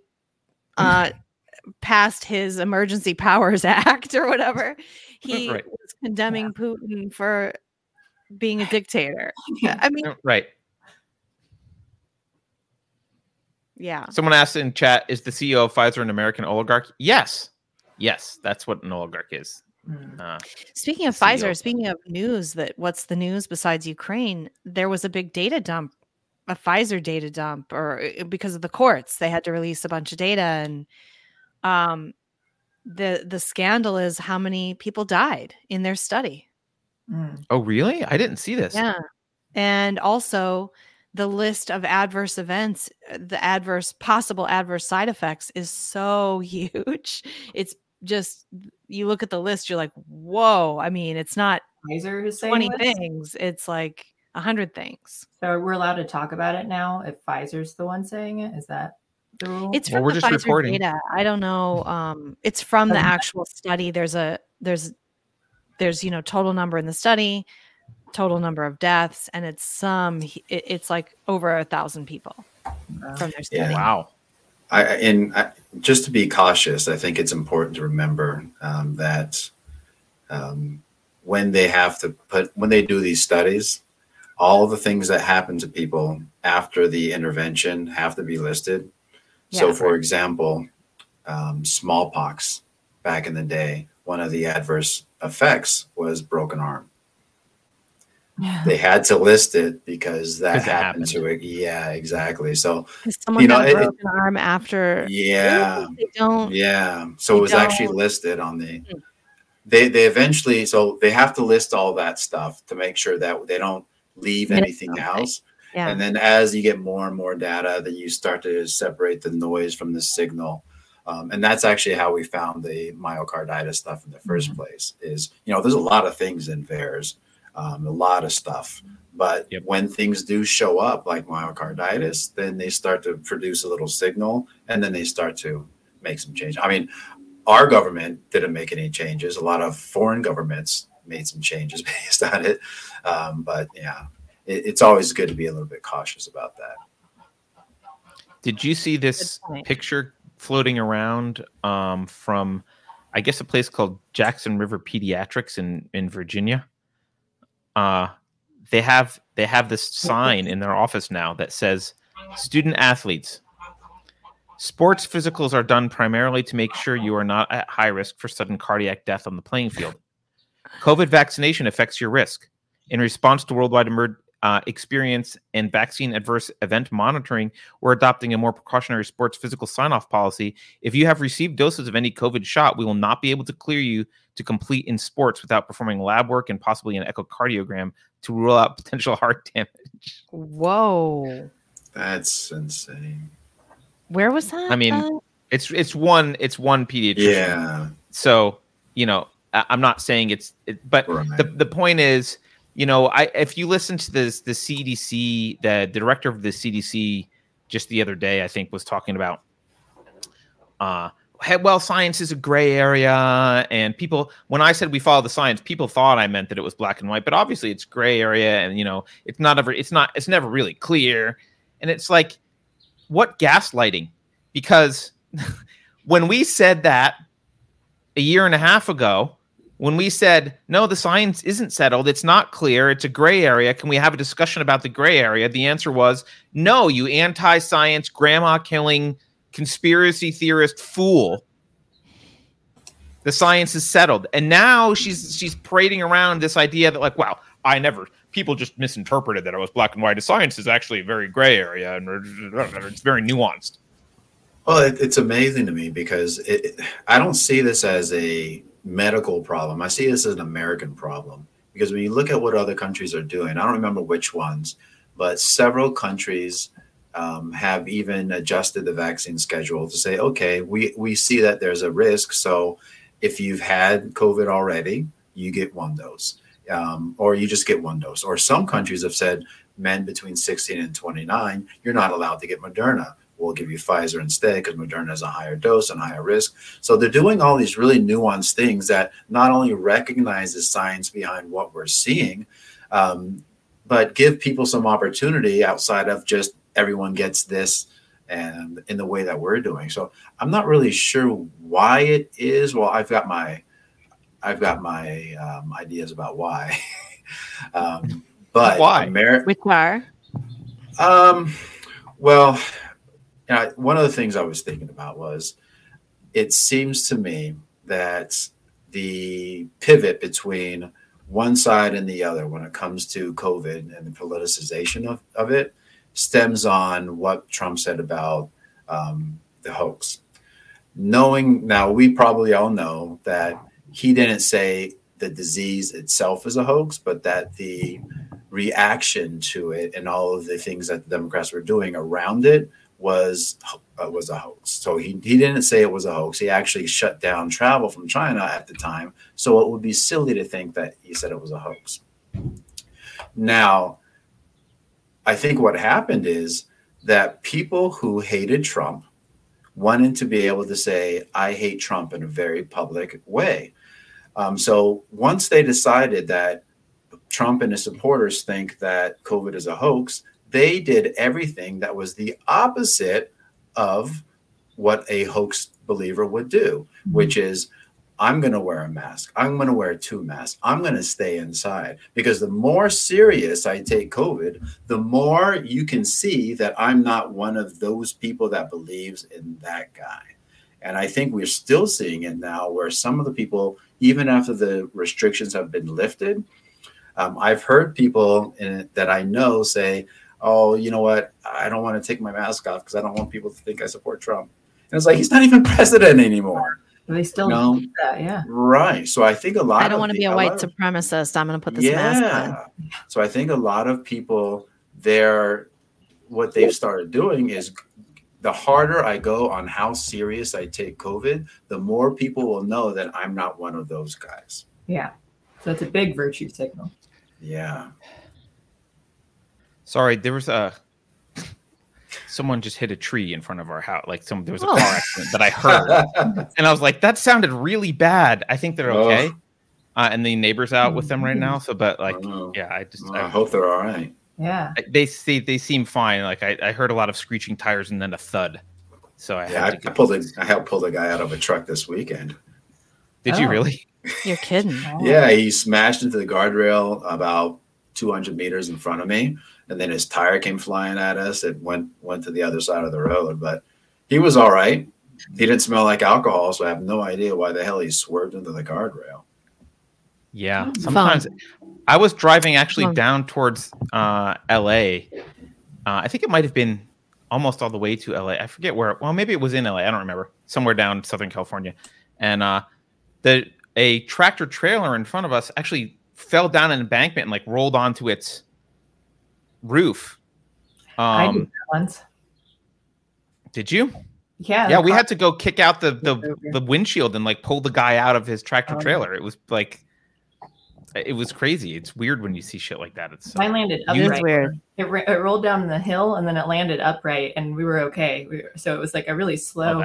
passed his Emergency Powers Act or whatever. He was condemning Putin for being a dictator. I mean, right. Yeah. Someone asked in chat, is the CEO of Pfizer an American oligarch? Yes. Yes. That's what an oligarch is. Speaking of Pfizer, speaking of news, that what's the news besides Ukraine? There was a big data dump, a Pfizer data dump, or because of the courts, they had to release a bunch of data, and the scandal is how many people died in their study. Oh, really? I didn't see this. Yeah, and also the list of adverse events, the adverse possible adverse side effects is so huge. It's just, you look at the list, you're like, whoa. I mean, it's not 20 things. It's like 100 things. So we're allowed to talk about it now if Pfizer's the one saying it? Is that the rule? It's from the Pfizer data. I don't know. It's from the actual study. There's, you know, total number in the study, total number of deaths, and it's it's like over 1,000 people from their study. Yeah. Wow. Just to be cautious, I think it's important to remember that when they have to when they do these studies, all the things that happen to people after the intervention have to be listed. Yeah. So, for example, smallpox back in the day, one of the adverse effects was broken arm. Yeah. They had to list it because that happened to it. Yeah, exactly. So someone got a broken arm after. Yeah. They don't. Yeah. So it was actually listed on the. They eventually. So they have to list all that stuff to make sure that they don't leave anything else. Yeah. And then as you get more and more data, then you start to separate the noise from the signal. And that's actually how we found the myocarditis stuff in the first place. Is, there's a lot of things in VAERS, a lot of stuff. But when things do show up, like myocarditis, then they start to produce a little signal, and then they start to make some changes. I mean, our government didn't make any changes. A lot of foreign governments made some changes based on it. But, yeah, it's always good to be a little bit cautious about that. Did you see this picture floating around from, I guess, a place called Jackson River Pediatrics in Virginia? They have this sign in their office now that says, "Student athletes, sports physicals are done primarily to make sure you are not at high risk for sudden cardiac death on the playing field. COVID vaccination affects your risk. In response to worldwide experience and vaccine adverse event monitoring, we're adopting a more precautionary sports physical sign-off policy. If you have received doses of any COVID shot, we will not be able to clear you to complete in sports without performing lab work and possibly an echocardiogram to rule out potential heart damage." Whoa. That's insane. Where was that? I mean, it's one pediatrician. Yeah. So, I'm not saying but right. The point is, if you listen to the CDC, the director of the CDC just the other day, I think, was talking about, science is a gray area, and people, when I said we follow the science, people thought I meant that it was black and white, but obviously it's gray area, and it's never really clear. And it's like, what gaslighting? Because when we said that a year and a half ago, when we said, no, the science isn't settled, it's not clear, it's a gray area, can we have a discussion about the gray area? The answer was, no, you anti-science, grandma-killing, conspiracy theorist fool. The science is settled. And now she's parading around this idea that, like, wow, people just misinterpreted that it was black and white. The science is actually a very gray area, and it's very nuanced. Well, it's amazing to me because I don't see this as a medical problem. I see this as an American problem, because when you look at what other countries are doing, I don't remember which ones, but several countries have even adjusted the vaccine schedule to say, okay, we see that there's a risk. So if you've had COVID already, you get one dose, or you just get one dose. Or some countries have said, men between 16 and 29, you're not allowed to get Moderna. We'll give you Pfizer instead, because Moderna is a higher dose and higher risk. So they're doing all these really nuanced things that not only recognize the science behind what we're seeing, but give people some opportunity outside of just everyone gets this and in the way that we're doing. So I'm not really sure why it is. Well, I've got my ideas about why. But why? With why? Well, one of the things I was thinking about was, it seems to me that the pivot between one side and the other when it comes to COVID and the politicization of it stems on what Trump said about the hoax. Knowing now, we probably all know that he didn't say the disease itself is a hoax, but that the reaction to it and all of the things that the Democrats were doing around it was a hoax. So he didn't say it was a hoax. He actually shut down travel from China at the time. So it would be silly to think that he said it was a hoax. Now, I think what happened is that people who hated Trump wanted to be able to say, I hate Trump in a very public way. So once they decided that Trump and his supporters think that COVID is a hoax, they did everything that was the opposite of what a hoax believer would do, which is, I'm going to wear a mask. I'm going to wear two masks. I'm going to stay inside, because the more serious I take COVID, the more you can see that I'm not one of those people that believes in that guy. And I think we're still seeing it now, where some of the people, even after the restrictions have been lifted, I've heard people that I know say, oh, you know what? I don't want to take my mask off because I don't want people to think I support Trump. And it's like, he's not even president anymore. They still do that, yeah. Right. So I think a lot of people. I don't want to be a white supremacist. I'm going to put this mask on. So I think a lot of people, what they've started doing is, the harder I go on how serious I take COVID, the more people will know that I'm not one of those guys. Yeah. So it's a big virtue signal. Yeah. Sorry, there was someone just hit a tree in front of our house. Like there was a car accident that I heard. And I was like, that sounded really bad. I think they're okay. And the neighbor's out with them right now. So, but like, I hope they're all right. Yeah, they seem fine. Like I heard a lot of screeching tires and then a thud. So I helped pull the guy out of a truck this weekend. Did you really? You're kidding. Yeah, he smashed into the guardrail about 200 meters in front of me, and then his tire came flying at us. It went to the other side of the road, but he was all right. He didn't smell like alcohol, so I have no idea why the hell he swerved into the guardrail. Yeah, sometimes. I was driving actually down towards L.A. I think it might have been almost all the way to L.A. I forget where. Well, maybe it was in L.A. I don't remember. Somewhere down Southern California. And a tractor trailer in front of us actually fell down an embankment and like rolled onto its roof. I did that once. Did you? Yeah. Yeah, we had to go kick out the windshield and like pull the guy out of his tractor trailer. It was like... It was crazy. It's weird when you see shit like that. It's I landed upright. Weird. It rolled down the hill and then it landed upright, and we were okay. So it was like a really slow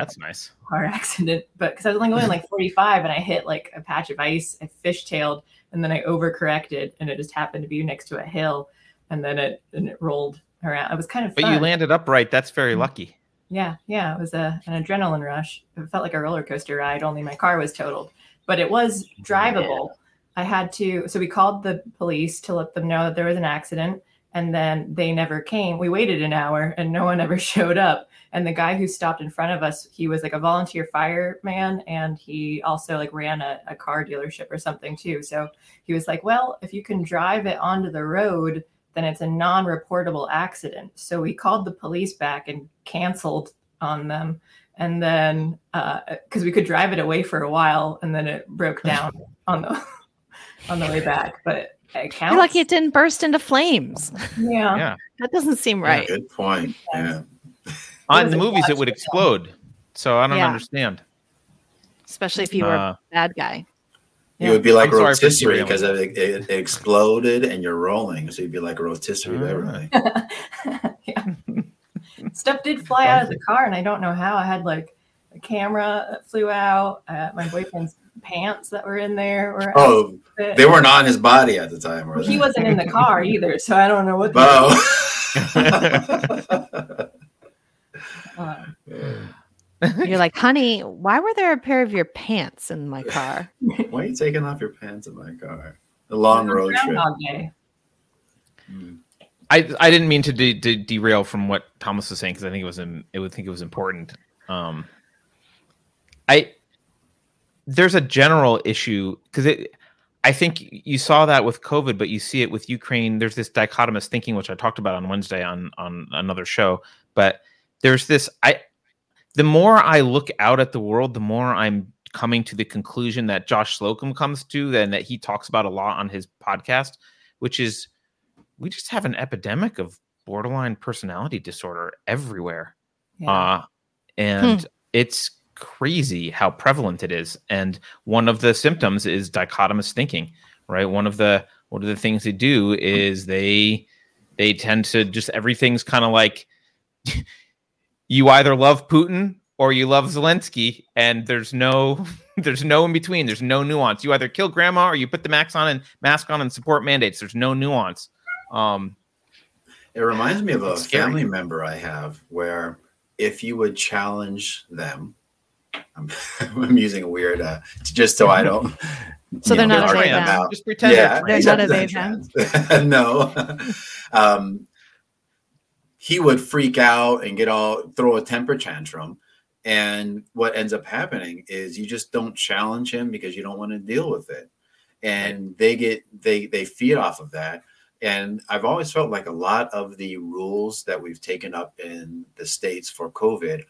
car accident. But because I was only going like 45, and I hit like a patch of ice, I fishtailed, and then I overcorrected, and it just happened to be next to a hill, and then it rolled around. It was kind of fun. But you landed upright. That's very lucky. Yeah. It was an adrenaline rush. It felt like a roller coaster ride. Only my car was totaled, but it was drivable. Yeah. So we called the police to let them know that there was an accident, and then they never came. We waited an hour and no one ever showed up. And the guy who stopped in front of us, he was like a volunteer fireman, and he also like ran a car dealership or something too. So he was like, well, if you can drive it onto the road, then it's a non-reportable accident. So we called the police back and canceled on them. And then, cause we could drive it away for a while, and then it broke down on the way back, but it counts. You're lucky it didn't burst into flames. Yeah. That doesn't seem right. Yeah, good point. Yeah. On the movies, it would explode. So I don't understand. Especially if you were a bad guy. You would be like rotisserie, because it exploded and you're rolling. So you'd be like a rotisserie Beverly. Yeah. Stuff did fly out of the car, and I don't know how. I had like a camera that flew out. My boyfriend's pants that were in there were they weren't on his body at the time, were they? He wasn't in the car either, so I don't know what You're like, honey, why were there a pair of your pants in my car? Why are you taking off your pants in my car? The long road trip all day. I didn't mean to derail from what Thomas was saying, because I think it was important. there's a general issue because I think you saw that with COVID, but you see it with Ukraine. There's this dichotomous thinking, which I talked about on Wednesday on another show. But there's this, the more I look out at the world, the more I'm coming to the conclusion that Josh Slocum comes to, and that he talks about a lot on his podcast, which is we just have an epidemic of borderline personality disorder everywhere. Yeah. And it's crazy how prevalent it is. And one of the symptoms is dichotomous thinking, right? One of the things they do is they tend to just, everything's kind of like you either love Putin or you love Zelensky, and there's no in between. There's no nuance. You either kill grandma or you put the mask on and support mandates. There's no nuance. It reminds me of a family member I have where if you would challenge them, I'm using a weird just so I don't. So they're not afraid now. Just pretend they're not afraid now. No. He would freak out and throw a temper tantrum, and what ends up happening is you just don't challenge him because you don't want to deal with it, and they feed off of that. And I've always felt like a lot of the rules that we've taken up in the States for COVID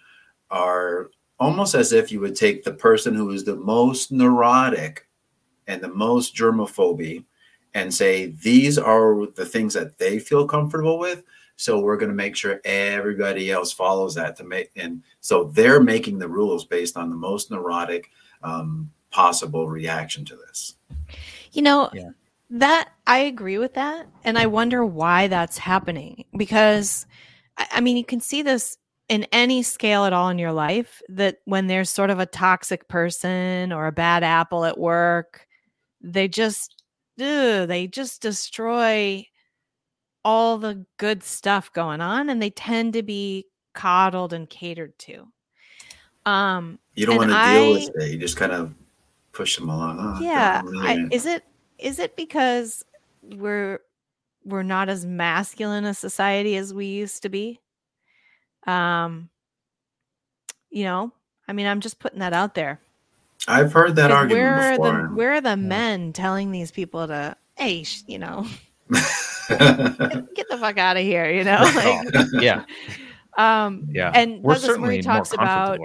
are almost as if you would take the person who is the most neurotic and the most germophobic and say, these are the things that they feel comfortable with. So we're going to make sure everybody else follows that and so they're making the rules based on the most neurotic possible reaction to this. That I agree with that. And I wonder why that's happening, because I mean, you can see this in any scale at all in your life, that when there's sort of a toxic person or a bad apple at work, they just destroy all the good stuff going on, and they tend to be coddled and catered to. You don't want to deal with it. You just kind of push them along. Is it because we're not as masculine a society as we used to be? I mean, I'm just putting that out there. I've heard that argument before. Where are the men telling these people to, hey, get the fuck out of here, And Douglas Murray talks about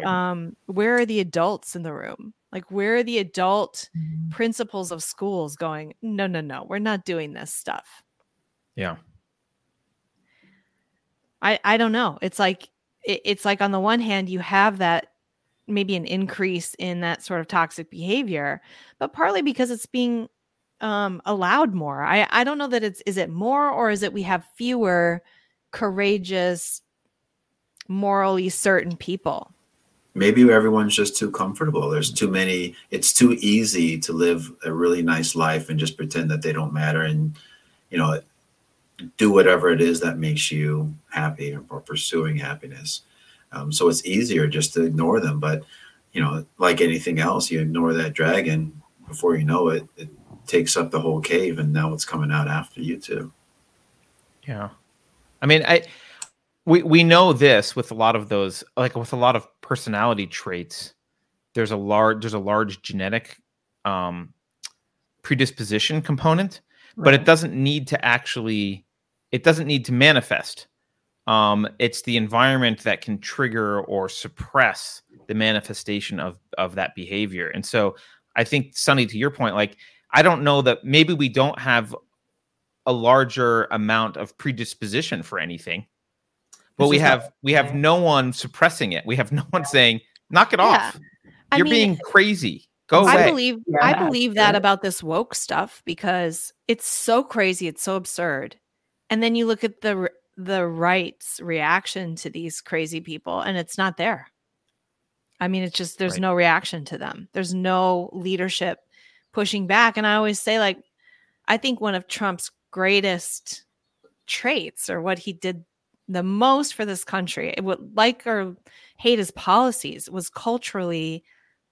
where are the adults in the room? Like, where are the adult principals of schools going, no, we're not doing this stuff. Yeah. I don't know. It's like on the one hand, you have that maybe an increase in that sort of toxic behavior, but partly because it's being allowed more. I don't know that is it more, or is it we have fewer courageous, morally certain people? Maybe everyone's just too comfortable. There's too many. It's too easy to live a really nice life and just pretend that they don't matter and, do whatever it is that makes you happy or pursuing happiness. So it's easier just to ignore them. But, like anything else, you ignore that dragon. Before you know it, it takes up the whole cave, and now it's coming out after you too. Yeah. I mean, we know this with a lot of those, like with a lot of personality traits, there's a large genetic predisposition component. Right. But it doesn't need to manifest. It's the environment that can trigger or suppress the manifestation of that behavior. And so I think, Sunny, to your point, like, I don't know that maybe we don't have a larger amount of predisposition for anything, but we have no one suppressing it. We have no one saying, knock it off. You're being crazy. Go away. I believe that about this woke stuff, because it's so crazy, it's so absurd. And then you look at the right's reaction to these crazy people, and it's not there. I mean, it's just there's no reaction to them. There's no leadership pushing back. And I always say, like, I think one of Trump's greatest traits, or what he did the most for this country, it would like or hate his policies, was culturally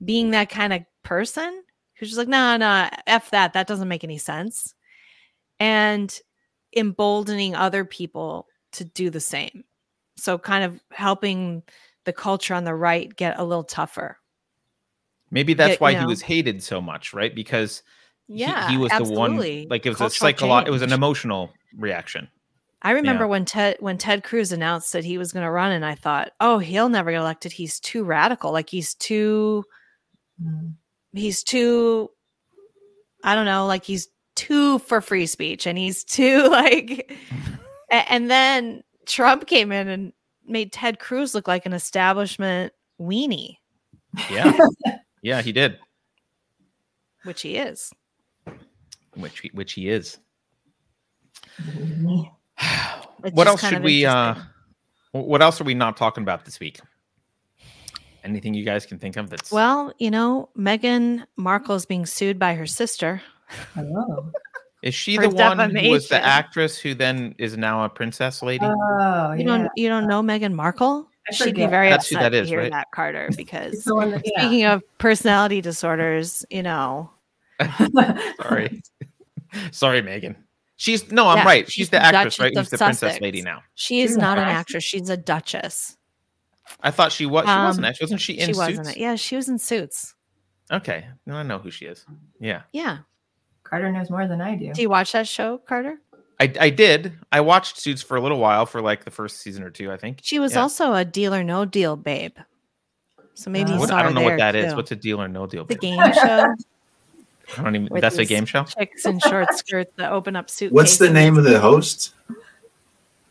being that kind of person who's just like, no, F that. That doesn't make any sense. And emboldening other people to do the same. So kind of helping the culture on the right get a little tougher. Maybe that's why he was hated so much, right? Because he was absolutely the one, like it was it was an emotional reaction. I remember when Ted Cruz announced that he was going to run, and I thought, oh, he'll never get elected. He's too radical. Like he's too, I don't know, like he's too for free speech, and he's too like, and then Trump came in and made Ted Cruz look like an establishment weenie. Yeah. Yeah, he did. Which he is. Which he is. What else should we? What else are we not talking about this week? Anything you guys can think of that's... Well, you know, Meghan Markle is being sued by her sister. Hello. Is she the one who was the actress who then is now a princess lady? Oh, you don't know Meghan Markle? She'd be very upset to hear that, Carter, because speaking of personality disorders, you know. Sorry, Megan. Right. She's the actress, right? She's the princess lady now. She is not an actress. She's a duchess. I thought she was. She wasn't. Actually. Wasn't she in Suits? She wasn't. Yeah, she was in Suits. Okay. Now I know who she is. Yeah. Yeah. Carter knows more than I do. Do you watch that show, Carter? I did. I watched Suits for a little while, for like the first season or two, I think. She was also a Deal or No Deal babe. So maybe you saw her. I don't know what that is. What's a Deal or No Deal babe? The game show. I don't even. That's a game show. Chicks in short skirts that open up suitcases. What's the name of the host?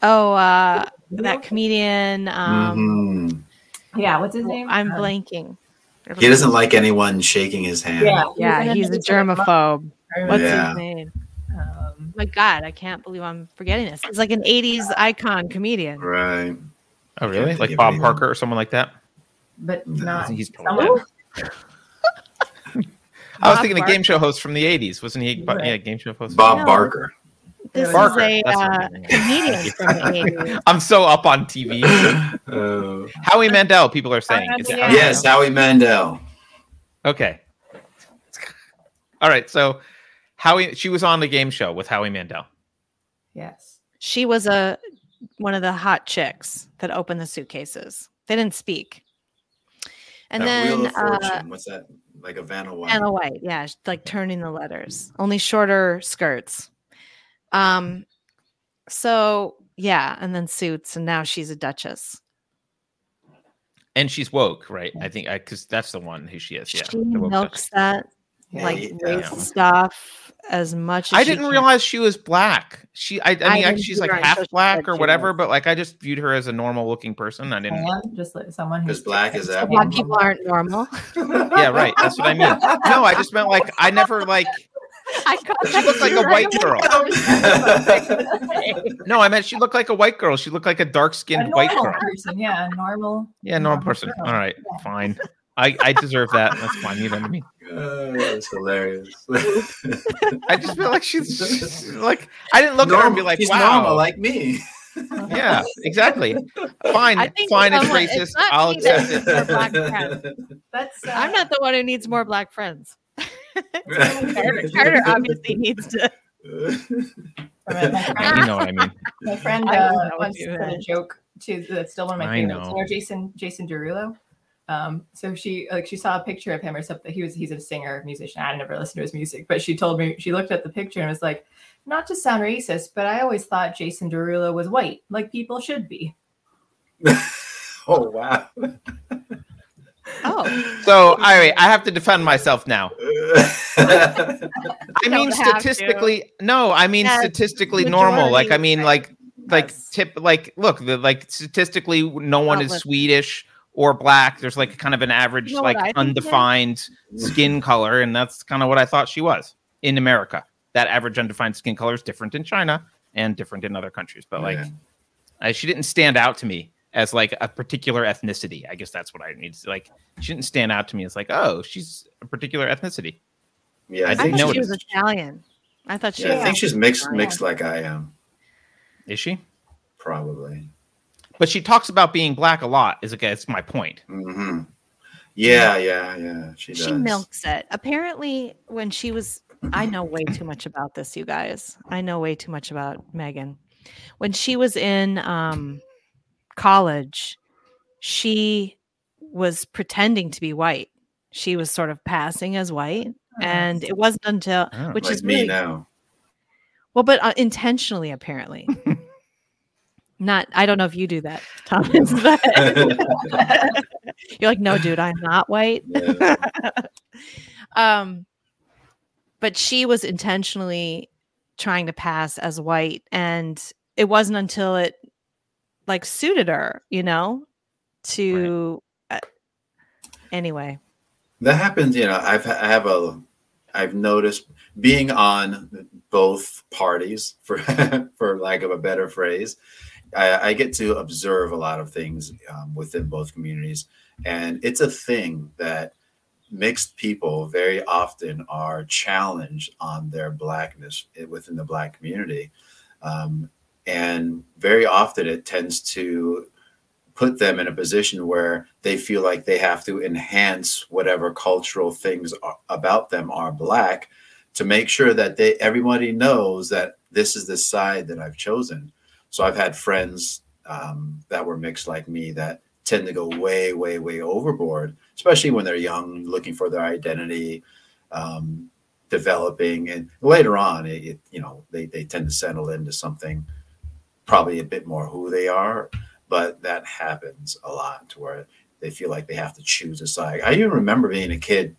Oh, that comedian. Yeah, what's his name? I'm blanking. He doesn't like anyone shaking his hand. Yeah, he's a germaphobe. What's his name? My God, I can't believe I'm forgetting this. It's like an 80s icon comedian. Right. Oh, really? Like Bob Parker or someone like that? But not. He's probably I was thinking the game show host from the 80s. Wasn't he a game show host? Bob Barker. This Barker. Is a comedian from the 80s. I'm so up on TV. Howie Mandel, people are saying. Yes, Howie Mandel. Okay. All right, so... she was on the game show with Howie Mandel. Yes. She was one of the hot chicks that opened the suitcases. They didn't speak. And then Wheel of Fortune, what's that? Like a Vanna White. Vanna White, yeah. Like turning the letters. Only shorter skirts. So yeah, and then Suits, and now she's a duchess. And she's woke, right? I think because that's the one who she is. Yeah. She milks that. Race stuff as much as I didn't realize she was black. I mean, she's like half black or whatever, but like I just viewed her as a normal looking person. I didn't just like someone who's black is that black people aren't normal. Yeah, right. That's what I mean. No, I just meant like I never like she looked like a white girl. No, I meant she looked like a white girl. She looked like a dark skinned white girl. Yeah, normal. Yeah, normal person. All right, fine. I deserve that. That's fine. You know what I mean? That's hilarious. I just feel like she's like I didn't look at her and be like, she's normal like me. Yeah, exactly. Fine, it's racist. I'll accept it. I'm not the one who needs more black friends. Carter obviously needs to. You know what I mean? My friend once did a joke that's still one of my favorites. You know Jason Derulo. So she saw a picture of him or something. He's a singer, musician. I never listened to his music, but she told me she looked at the picture and was like, not to sound racist, but I always thought Jason Derulo was white, like people should be. Oh wow. Oh. So I have to defend myself now. Statistically normal. Like I mean statistically no one is Swedish or black. There's like kind of an average, undefined skin color. And that's kind of what I thought she was in America. That average undefined skin color is different in China and different in other countries. But she didn't stand out to me as like a particular ethnicity. I guess that's what I need. Like she didn't stand out to me as like, oh, she's a particular ethnicity. Yeah. I didn't know she was Italian. I thought she was. I think she's mixed like I am. Is she? Probably. But she talks about being black a lot. It's my point. Mm-hmm. Yeah. She does. She milks it. Apparently, when she was, I know way too much about this, you guys. I know way too much about Megan. When she was in college, she was pretending to be white she was sort of passing as white. Oh. And it wasn't until, which like is me really, now. Well, but intentionally, apparently. Not, I don't know if you do that, Thomas. But you're like, no, dude, I'm not white. Yeah. But she was intentionally trying to pass as white, and it wasn't until it like suited her, you know. To right. Anyway, that happens. You know, I've noticed being on both parties for lack of a better phrase. I get to observe a lot of things within both communities. And it's a thing that mixed people very often are challenged on their blackness within the black community. And very often it tends to put them in a position where they feel like they have to enhance whatever cultural things about them are black to make sure that everybody knows that this is the side that I've chosen. So I've had friends that were mixed like me that tend to go way, way, way overboard, especially when they're young, looking for their identity, developing. And later on, they tend to settle into something probably a bit more who they are. But that happens a lot to where they feel like they have to choose a side. I even remember being a kid,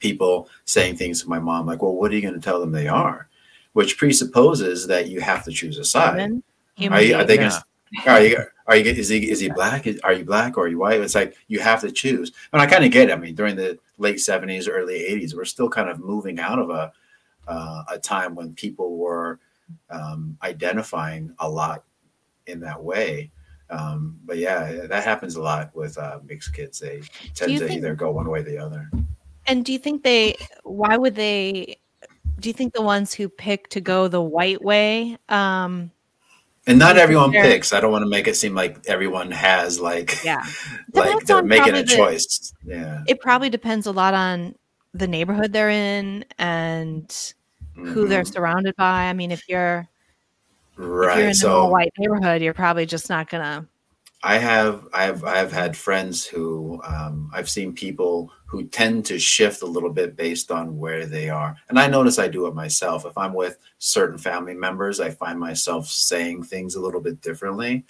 people saying things to my mom like, well, what are you going to tell them they are? Which presupposes that you have to choose a side. Is he black? Are you black or are you white? It's like you have to choose. And I kind of get it. I mean, during the late 70s, early 80s, we're still kind of moving out of a time when people were identifying a lot in that way. But yeah, that happens a lot with mixed kids. They tend to either go one way or the other. And do you think the ones who pick to go the white way? And not everyone picks. I don't want to make it seem like everyone has like they're making a choice. Yeah. It probably depends a lot on the neighborhood they're in and who they're surrounded by. I mean, if you're in a white neighborhood, you're probably just not gonna. I've had friends who I've seen people who tend to shift a little bit based on where they are. And I notice I do it myself. If I'm with certain family members, I find myself saying things a little bit differently.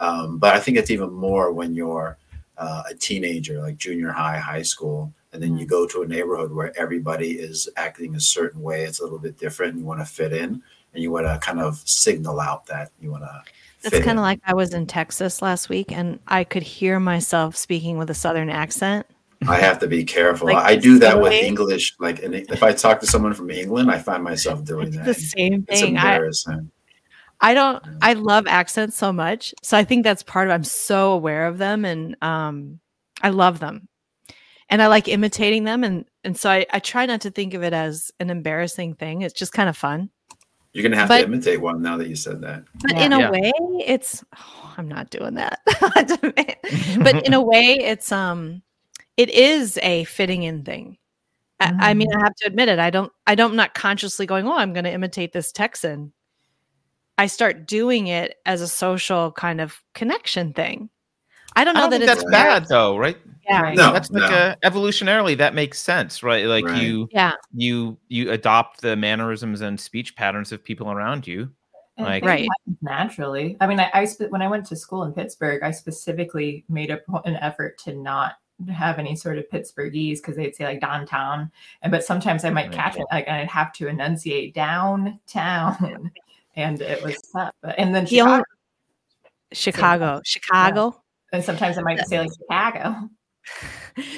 But I think it's even more when you're a teenager, like junior high, high school, and then you go to a neighborhood where everybody is acting a certain way. It's a little bit different. And you want to fit in and you want to kind of signal out that you want to. That's kind of like I was in Texas last week and I could hear myself speaking with a Southern accent. I have to be careful. Like I do that with English. Like and if I talk to someone from England, I find myself doing that. The same thing. It's embarrassing. I love accents so much. So I think that's part of, I'm so aware of them and I love them and I like imitating them. And so I try not to think of it as an embarrassing thing. It's just kind of fun. You're going to have to imitate one now that you said that. But in a way, it's, I'm not doing that. But in a way, it's, it is a fitting in thing. I mean, I have to admit it. I'm not consciously going, oh, I'm going to imitate this Texan. I start doing it as a social kind of connection thing. I don't think that's bad though, right? Yeah, right. No, that's like evolutionarily that makes sense, right? Like right. you adopt the mannerisms and speech patterns of people around you, like right? Naturally, I mean, when I went to school in Pittsburgh, I specifically made an effort to not have any sort of Pittsburghese because they'd say like downtown, but sometimes I might catch it, like I'd have to enunciate downtown, and it was tough. And then Chicago. Yeah. And sometimes I might say like Chicago.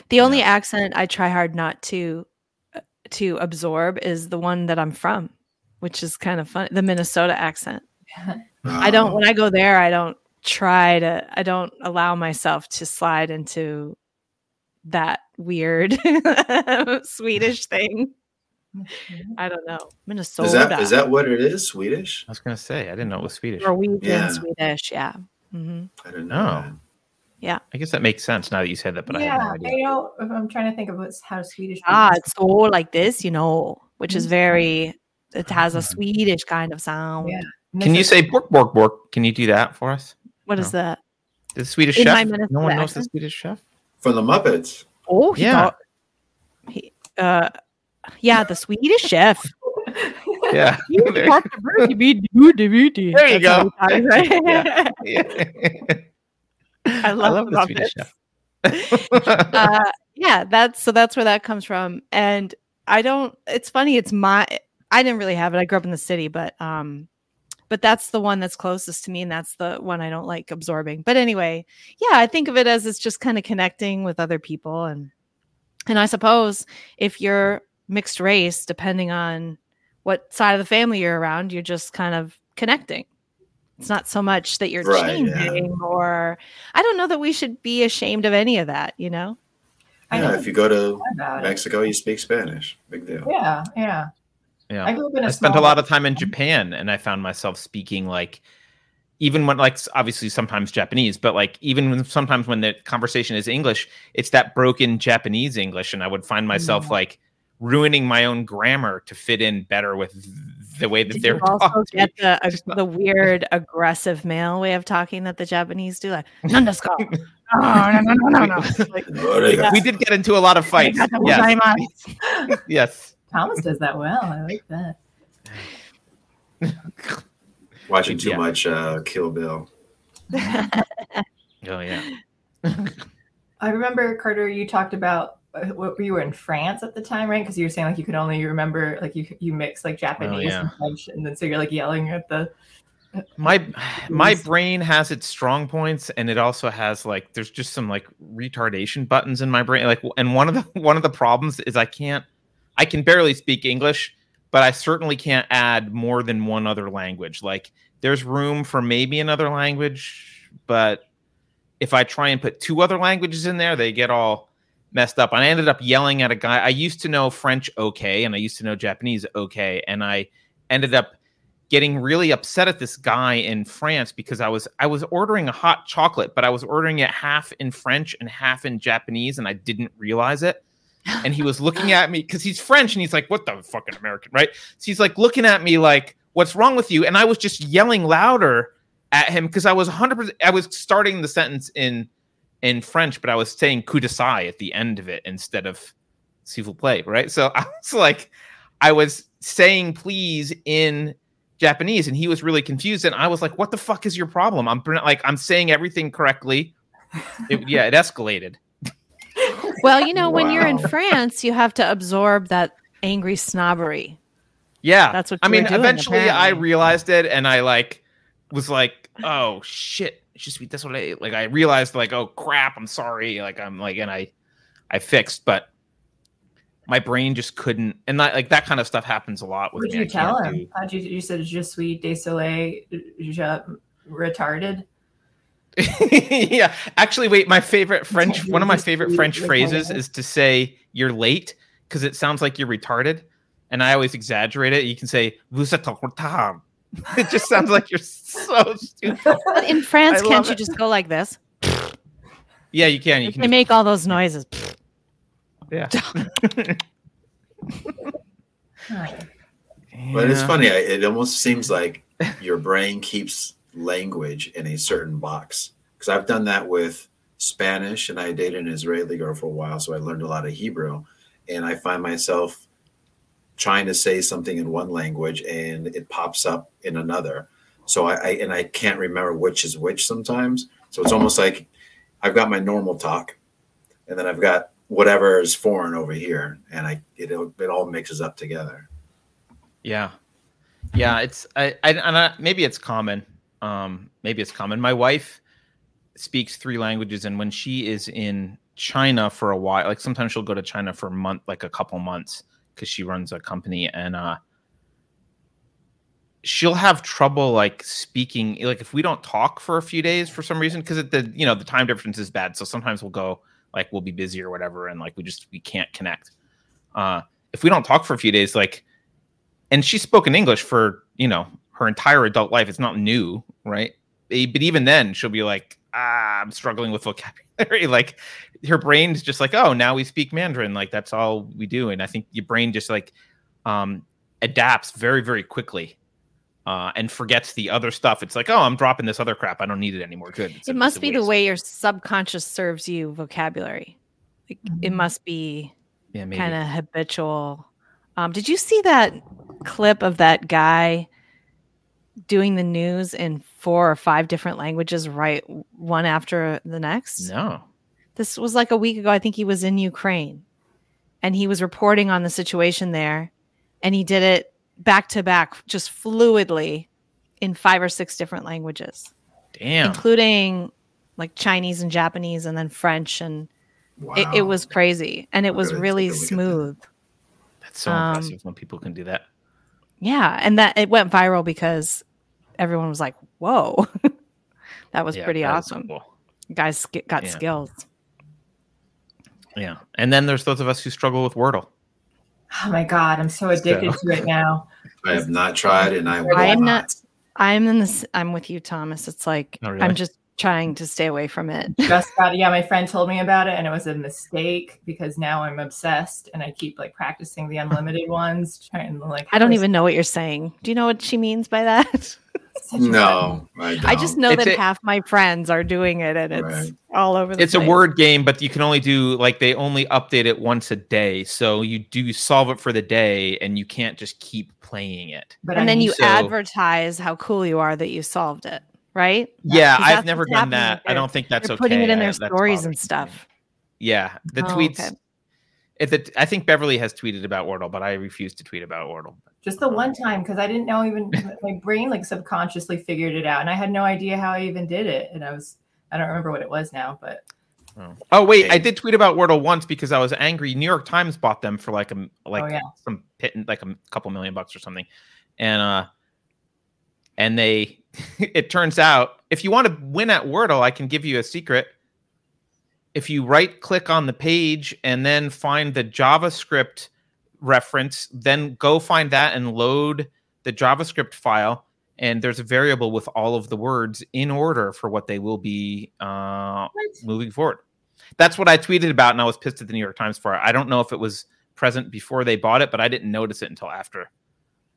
The only accent I try hard not to absorb is the one that I'm from, which is kind of fun. The Minnesota accent. Yeah. When I go there, I don't allow myself to slide into that weird Swedish thing. I don't know. Minnesota. Is that what it is? Swedish? I was going to say, I didn't know it was Swedish. Norwegian, Swedish. Yeah. Mm-hmm. I don't know. Yeah, I guess that makes sense now that you said that. But I have no idea. I'm trying to think of how Swedish. It's all like this, you know, which is very. It has a Swedish kind of sound. Yeah. Can you say "bork bork bork"? Can you do that for us? What is that? The Swedish chef. No one knows the Swedish chef from the Muppets. Oh, yeah. Yeah, the Swedish Chef. Yeah. You there you go. Time, right? Yeah. Yeah. I love the Swedish Chef. That's where that comes from. And it's funny, I didn't really have it. I grew up in the city, but that's the one that's closest to me, and that's the one I don't like absorbing. But anyway, yeah, I think of it as it's just kind of connecting with other people. And I suppose if you're mixed race, depending on what side of the family you're around, you're just kind of connecting. It's not so much that you're changing, or I don't know that we should be ashamed of any of that, you know? Yeah, if you go to Mexico, you speak Spanish. Big deal. Yeah, yeah. Yeah. I spent a lot of time in Japan, and I found myself speaking obviously sometimes Japanese, but sometimes when the conversation is English, it's that broken Japanese English. And I would find myself ruining my own grammar to fit in better with the way that they're talking. You also get the weird aggressive male way of talking that the Japanese do. Like, nandesuka. No. We did get into a lot of fights. Yes. Yes. Thomas does that well. I like that. Watching too much Kill Bill. Oh, yeah. I remember, Carter, you talked about you were in France at the time, right? Because you were saying you could only remember you mix Japanese and French, and then so you're yelling at the... My brain has its strong points, and it also has there's just some retardation buttons in my brain. And one of the problems is I can barely speak English, but I certainly can't add more than one other language. There's room for maybe another language, but if I try and put two other languages in there, they get all messed up. And I ended up yelling at a guy. I used to know French okay, and I used to know Japanese okay, and I ended up getting really upset at this guy in France because I was ordering a hot chocolate, but I was ordering it half in French and half in Japanese, and I didn't realize it. And he was looking at me because he's French, and he's like, what the fucking American, right? So he's looking at me like, what's wrong with you? And I was just yelling louder at him because I was 100%. I was starting the sentence in French, but I was saying coup de sai at the end of it instead of s'il vous plaît, right? So I was I was saying please in Japanese, and he was really confused. And I was like, what the fuck is your problem? I'm saying everything correctly. It escalated. Well, when you're in France, you have to absorb that angry snobbery. Yeah. That's what I mean. Doing, eventually apparently. I realized it, and I was like, oh shit. That's what I I realized oh crap, I'm sorry. And I fixed, but my brain just couldn't, and that kind of stuff happens a lot with me. What did you tell him? You said je suis désolé, retarded. Yeah, actually, wait. One of my favorite French phrases is to say "you're late" because it sounds like you're retarded, and I always exaggerate it. You can say "vous êtes en retard." It just sounds like you're so stupid. But in France, can't you just go like this? Yeah, you can. You can make all those noises. Yeah. But it's funny. It almost seems like your brain keeps language in a certain box, because I've done that with Spanish, and I dated an Israeli girl for a while, so I learned a lot of Hebrew, and I find myself trying to say something in one language and it pops up in another, so I can't remember which is which sometimes. So it's almost like I've got my normal talk, and then I've got whatever is foreign over here, and it all mixes up together. It's maybe it's common. Maybe it's common. My wife speaks three languages, and when she is in China for a while, sometimes she'll go to China for a month, a couple months, because she runs a company, and she'll have trouble speaking. If we don't talk for a few days for some reason, because the time difference is bad, so sometimes we'll go we'll be busy or whatever, and we can't connect. If we don't talk for a few days, and she's spoken English for her entire adult life. It's not new, right? But even then, she'll be I'm struggling with vocabulary. Her brain's just oh, now we speak Mandarin. That's all we do. And I think your brain just adapts very, very quickly and forgets the other stuff. It's oh, I'm dropping this other crap. I don't need it anymore. Good. It must be the way your subconscious serves you vocabulary. It must be Yeah, maybe. Kind of habitual. Did you see that clip of that guy doing the news in 4 or 5 different languages, right? One after the next? No. This was like a week ago. I think he was in Ukraine and he was reporting on the situation there, and he did it back to back, just fluidly in 5 or 6 different languages. Damn. Including like Chinese and Japanese and then French. And wow. it was crazy. And it was really smooth. That's so impressive when people can do that. Yeah. And that it went viral because everyone was like, whoa, that was pretty awesome. Cool. Guys got skills. Yeah. And then there's those of us who struggle with Wordle. Oh my God. I'm so addicted to it now. I have not tried and I will not. I'm with you, Thomas. It's like, oh, really? I'm just trying to stay away from it. Just got it. Yeah, my friend told me about it and it was a mistake because now I'm obsessed and I keep like practicing the unlimited ones. Trying to like. I don't even know what you're saying. Do you know what she means by that? No, I just know that half my friends are doing it and it's all over the place. It's a word game, but you can only do like they only update it once a day. So you do solve it for the day and you can't just keep playing it. But and then you advertise how cool you are that you solved it, right? Yeah, I've never done that. I don't think that's okay. Putting it in their stories and stuff. Yeah, the tweets. Okay. I think Beverly has tweeted about Wordle, but I refuse to tweet about Wordle. Just the one time, because I didn't know even my brain like subconsciously figured it out, and I had no idea how I even did it. And I don't remember what it was now, but. Oh wait, I did tweet about Wordle once because I was angry. New York Times bought them for some pittance, like a couple million bucks or something, and they. It turns out if you want to win at Wordle, I can give you a secret. If you right-click on the page and then find the JavaScript reference, then go find that and load the JavaScript file. And there's a variable with all of the words in order for what they will be moving forward. That's what I tweeted about, and I was pissed at the New York Times for it. I don't know if it was present before they bought it, but I didn't notice it until after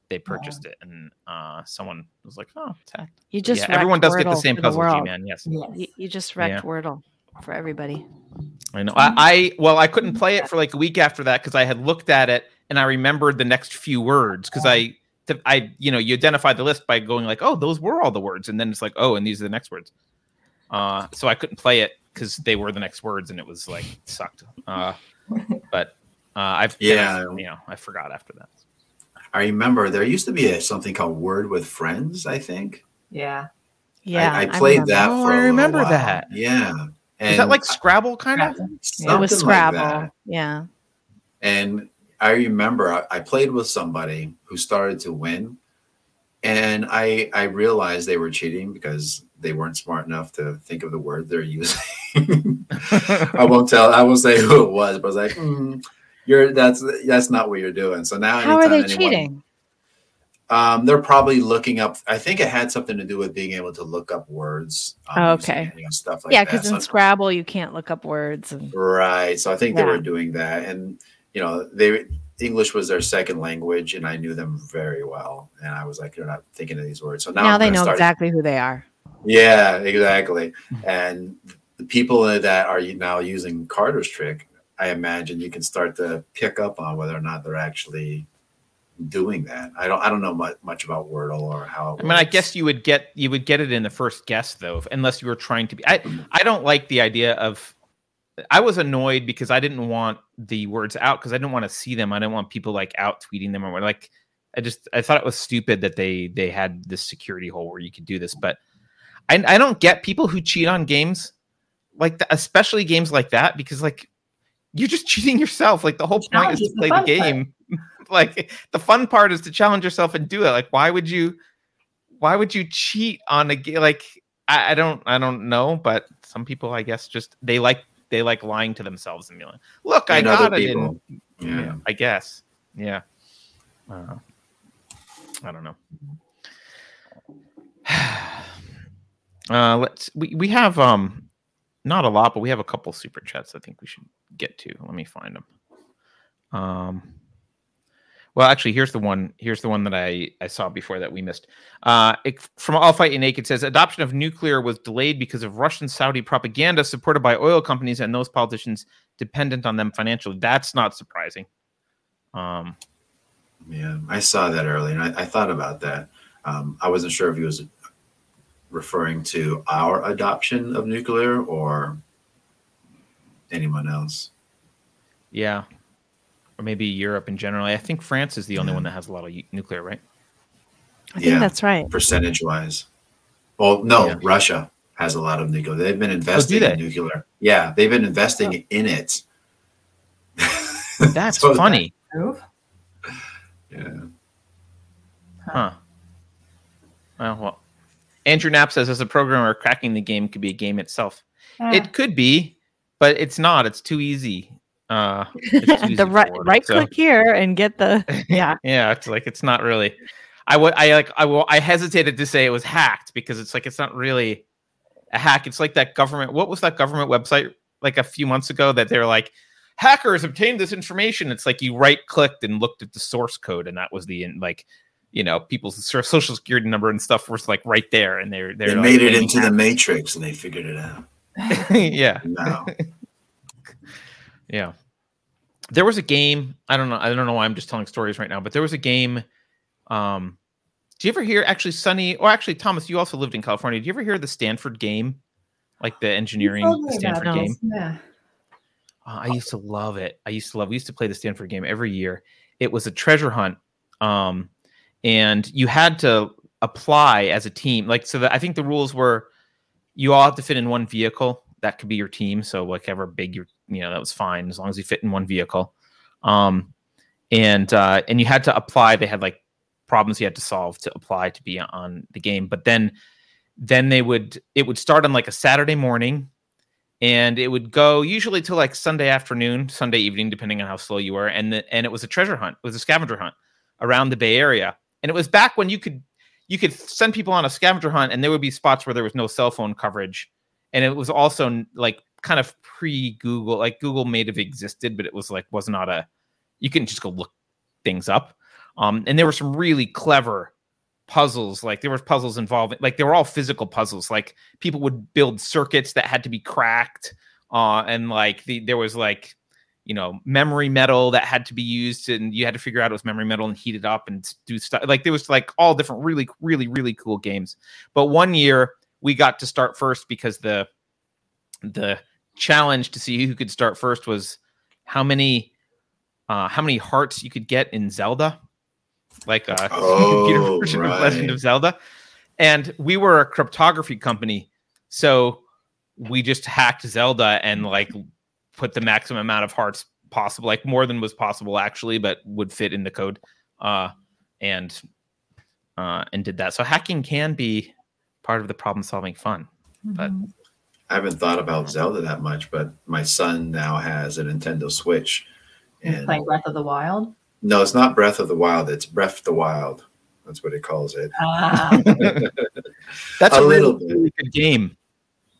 they purchased it. And someone was like, oh, it's hacked. You just everyone does get the same puzzle, G-Man. Yes. You just wrecked Wordle. For everybody. I know. I couldn't play it for like a week after that because I had looked at it and I remembered the next few words because you identify the list by going like, oh, those were all the words. And then it's like, oh, and these are the next words. So I couldn't play it because they were the next words and it was like sucked. But I forgot after that. I remember there used to be something called Word with Friends, I think. Yeah. Yeah. I played that for a while. I remember that. Yeah. And is that like Scrabble kind of? It was Scrabble. Like yeah. And I remember I played with somebody who started to win. And I realized they were cheating because they weren't smart enough to think of the word they're using. I won't say who it was, but I was like, that's not what you're doing. So now how are they cheating? They're probably looking up. I think it had something to do with being able to look up words. Okay. Stuff like that. Because in Scrabble you can't look up words. Right. So I think they were doing that, and English was their second language, and I knew them very well, and I was like, they're not thinking of these words. So now they know exactly who they are. Yeah, exactly. And the people that are now using Carter's trick, I imagine you can start to pick up on whether or not they're actually doing that. I don't know much about Wordle or how it works. I mean, I guess you would get it in the first guess though, unless you were trying to be. I don't like the idea of. I was annoyed because I didn't want the words out because I didn't want to see them. I didn't want people like out tweeting them or like. I thought it was stupid that they had this security hole where you could do this, but I don't get people who cheat on games like that, especially games like that, because like you're just cheating yourself. Like the whole point is to play the game. Like the fun part is to challenge yourself and do it. Like, why would you cheat on a game? Like, I don't know, but some people, I guess, just they like lying to themselves and being like, look, I got it. And, yeah, I guess. Yeah. I don't know. We have not a lot, but we have a couple super chats I think we should get to. Let me find them. Well, actually, here's the one that I saw before that we missed. From All Fight You Naked says, adoption of nuclear was delayed because of Russian-Saudi propaganda supported by oil companies and those politicians dependent on them financially. That's not surprising. Yeah, I saw that earlier, and I thought about that. I wasn't sure if he was referring to our adoption of nuclear or anyone else. Yeah. Or maybe Europe in general. I think France is the only one that has a lot of nuclear, right? I think that's right. Percentage-wise. Well, no, yeah. Russia has a lot of nuclear. They've been investing in nuclear. Yeah, they've been investing in it. That's so funny. That, yeah. Huh. Well, Andrew Knapp says, as a programmer, cracking the game could be a game itself. It could be, but it's not. It's too easy. The right click here and get the it's like, it's not really. I hesitated to say it was hacked because it's like, it's not really a hack. It's like that government, what was that government website like a few months ago that they were like, hackers obtained this information. It's like you right clicked and looked at the source code, and that was the people's social security number and stuff was like right there, and they made it into the matrix and they figured it out. Yeah. No. Yeah. There was a game, I don't know why I'm just telling stories right now, but there was a game. Do you ever hear, Thomas, you also lived in California. Do you ever hear the Stanford game? Like the engineering Stanford game? Yeah. I used to love it. We used to play the Stanford game every year. It was a treasure hunt. And you had to apply as a team. Like, so I think the rules were you all have to fit in one vehicle. That could be your team. So whatever big your that was fine as long as you fit in one vehicle. And you had to apply. They had like problems you had to solve to apply to be on the game. But then it would start on like a Saturday morning, and it would go usually till like Sunday afternoon, Sunday evening, depending on how slow you were. And it was a treasure hunt. It was a scavenger hunt around the Bay Area. And it was back when you could send people on a scavenger hunt, and there would be spots where there was no cell phone coverage. And it was also like kind of pre-Google, like Google may have existed, but it was like, was not a, you couldn't just go look things up. And there were some really clever puzzles. Like there were puzzles involving, like they were all physical puzzles. Like people would build circuits that had to be cracked. And like there was like, memory metal that had to be used, and you had to figure out it was memory metal and heat it up and do stuff. Like there was like all different really, really, really cool games. But one year, we got to start first because the challenge to see who could start first was how many hearts you could get in Zelda, like a computer version of Legend of Zelda. And we were a cryptography company, so we just hacked Zelda and like put the maximum amount of hearts possible, like more than was possible actually, but would fit in the code, and did that. So hacking can be part of the problem-solving fun. But I haven't thought about Zelda that much, but my son now has a Nintendo Switch. And playing Breath of the Wild? No, it's not Breath of the Wild. It's Breath the Wild. That's what he calls it. That's a really good game.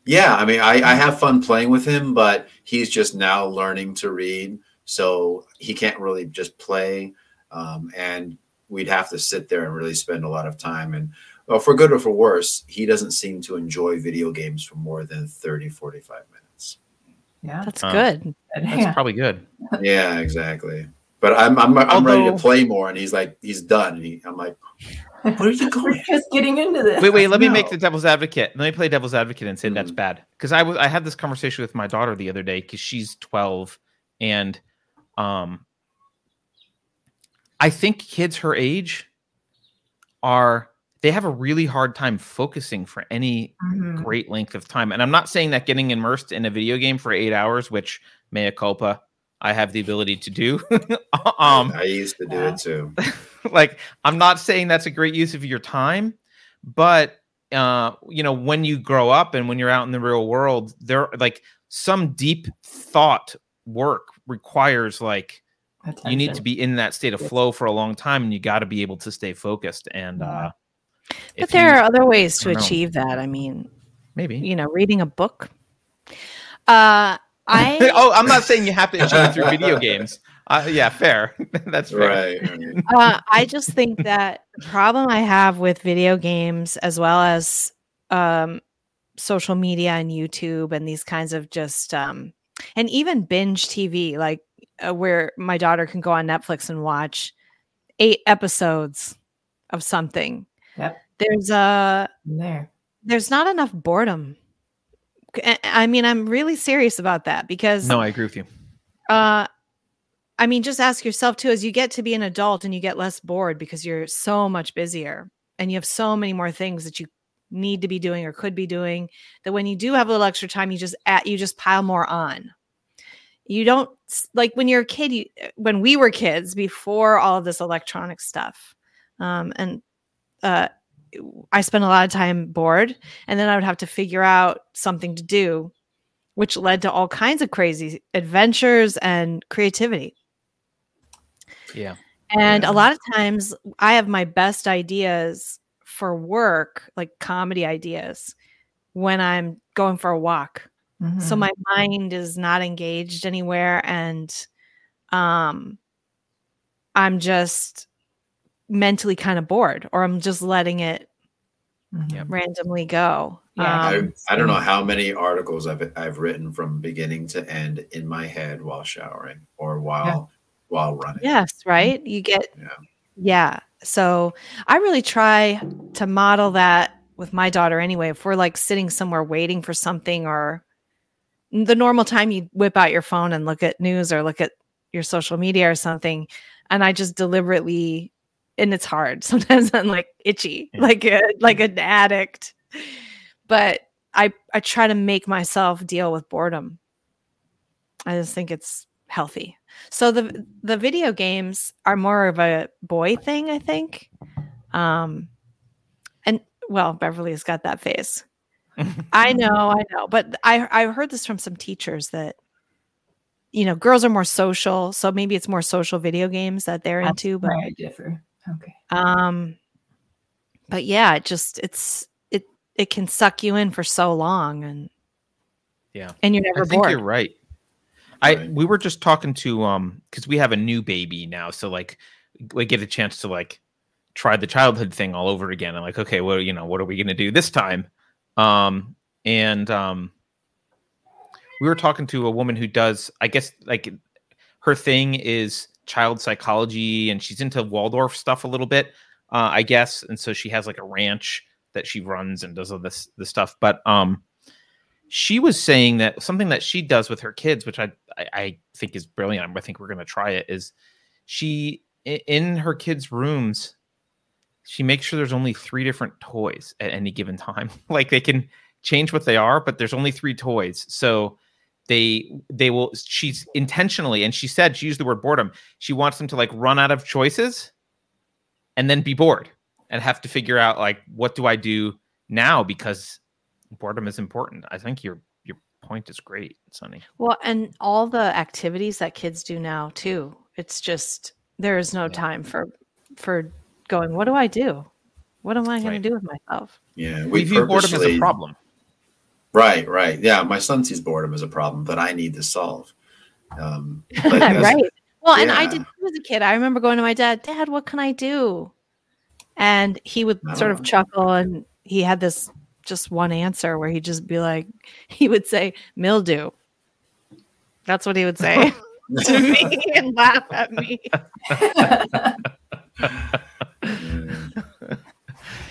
Yeah, I mean, I have fun playing with him, but he's just now learning to read, so he can't really just play. And we'd have to sit there and really spend a lot of time. And well, for good or for worse, he doesn't seem to enjoy video games for more than 30, 45 minutes. Yeah, that's good. That's probably good. Yeah, exactly. But I'm ready to play more, and he's done. I'm like, where are you going? We're just getting into this. Wait. Let me make the devil's advocate. Let me play devil's advocate and say that's bad, because I had this conversation with my daughter the other day because she's 12, and I think kids her age they have a really hard time focusing for any great length of time. And I'm not saying that getting immersed in a video game for 8 hours, which mea culpa, I have the ability to do. I used to do it too. Like, I'm not saying that's a great use of your time, but when you grow up and when you're out in the real world, there like some deep thought work requires like, attention. You need to be in that state of flow for a long time, and you got to be able to stay focused. And, but there are other ways to achieve that. I mean, maybe, reading a book. I'm not saying you have to achieve it through video games. Yeah, fair. That's fair. Right. I just think that the problem I have with video games, as well as social media and YouTube and these kinds of just and even binge TV, like where my daughter can go on Netflix and watch 8 episodes of something. Yep. There's not enough boredom. I mean, I'm really serious about that because no, I agree with you. I mean, just ask yourself too, as you get to be an adult and you get less bored because you're so much busier and you have so many more things that you need to be doing or could be doing, that when you do have a little extra time, you just pile more on. You don't, like when you're a kid, when we were kids before all of this electronic stuff, I spent a lot of time bored, and then I would have to figure out something to do, which led to all kinds of crazy adventures and creativity. Yeah. And a lot of times I have my best ideas for work, like comedy ideas, when I'm going for a walk. Mm-hmm. So my mind is not engaged anywhere, and I'm just mentally kind of bored, or I'm just letting it randomly go. Yeah. I don't know how many articles I've written from beginning to end in my head while showering or while running. Yes, right? You get So I really try to model that with my daughter anyway. If we're like sitting somewhere waiting for something, or the normal time you whip out your phone and look at news or look at your social media or something, and I just deliberately, and it's hard sometimes, I'm like itchy, like an addict. But I try to make myself deal with boredom. I just think it's healthy. So the video games are more of a boy thing, I think. And well, Beverly's got that face. I know. But I heard this from some teachers that, girls are more social. So maybe it's more social video games that they're into. But I differ. Okay. But yeah, it can suck you in for so long, and you're never bored. I think you're right. We were just talking to because we have a new baby now, so like we get a chance to like try the childhood thing all over again. And like, okay, well, what are we gonna do this time? We were talking to a woman who does, I guess, like her thing is child psychology, and she's into Waldorf stuff a little bit, I guess. And so she has like a ranch that she runs and does all this stuff. But she was saying that something that she does with her kids, which I think is brilliant. I think we're going to try it, is she, in her kids' rooms, she makes sure there's only 3 different toys at any given time. Like they can change what they are, but there's only 3 toys. So they will, she's intentionally, and she said, she used the word boredom, she wants them to like run out of choices and then be bored and have to figure out like, what do I do now? Because boredom is important. I think your point is great, Sunny. Well, and all the activities that kids do now too, it's just, there is no time for going, what do I do? What am I going to do with myself? Yeah. We view boredom as a problem. Right. Yeah, my son sees boredom as a problem that I need to solve. Right. Well, and I did too as a kid. I remember going to my dad, "Dad, what can I do?" And he would sort of chuckle, and he had this just one answer where he'd just be like, he would say, "Mildew." That's what he would say to me and laugh at me.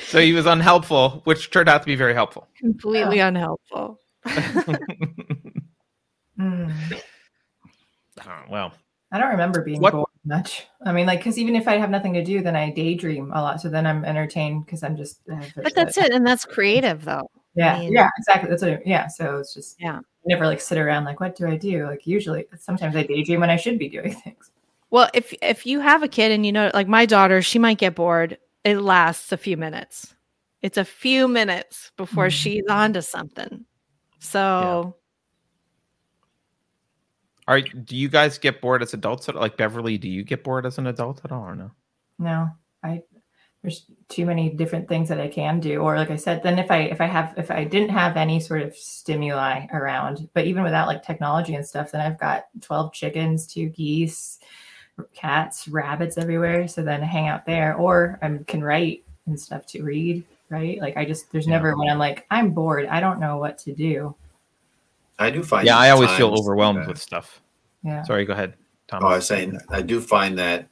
So he was unhelpful, which turned out to be very helpful. Completely unhelpful. Well, I don't remember being bored much. I mean, like, because even if I have nothing to do, then I daydream a lot. So then I'm entertained because I'm just. But that's it, and that's creative, though. Yeah, I mean, yeah, exactly. That's what. So it's just. Yeah. I never like sit around like, what do I do? Like usually, sometimes I daydream when I should be doing things. Well, if you have a kid and like my daughter, she might get bored. It lasts a few minutes. It's a few minutes before she's onto something. So, do you guys get bored as adults? Like Beverly, do you get bored as an adult at all, or no? No, there's too many different things that I can do. Or like I said, then if I didn't have any sort of stimuli around, but even without like technology and stuff, then I've got 12 chickens, 2 geese. cats, rabbits everywhere. So then I hang out there, or I can write and stuff to read, right? Like I just, there's never when I'm like, I'm bored. I don't know what to do. I do find. Yeah, I always feel overwhelmed with stuff. Yeah. Sorry, go ahead, Tom. Oh, I was saying, I do find that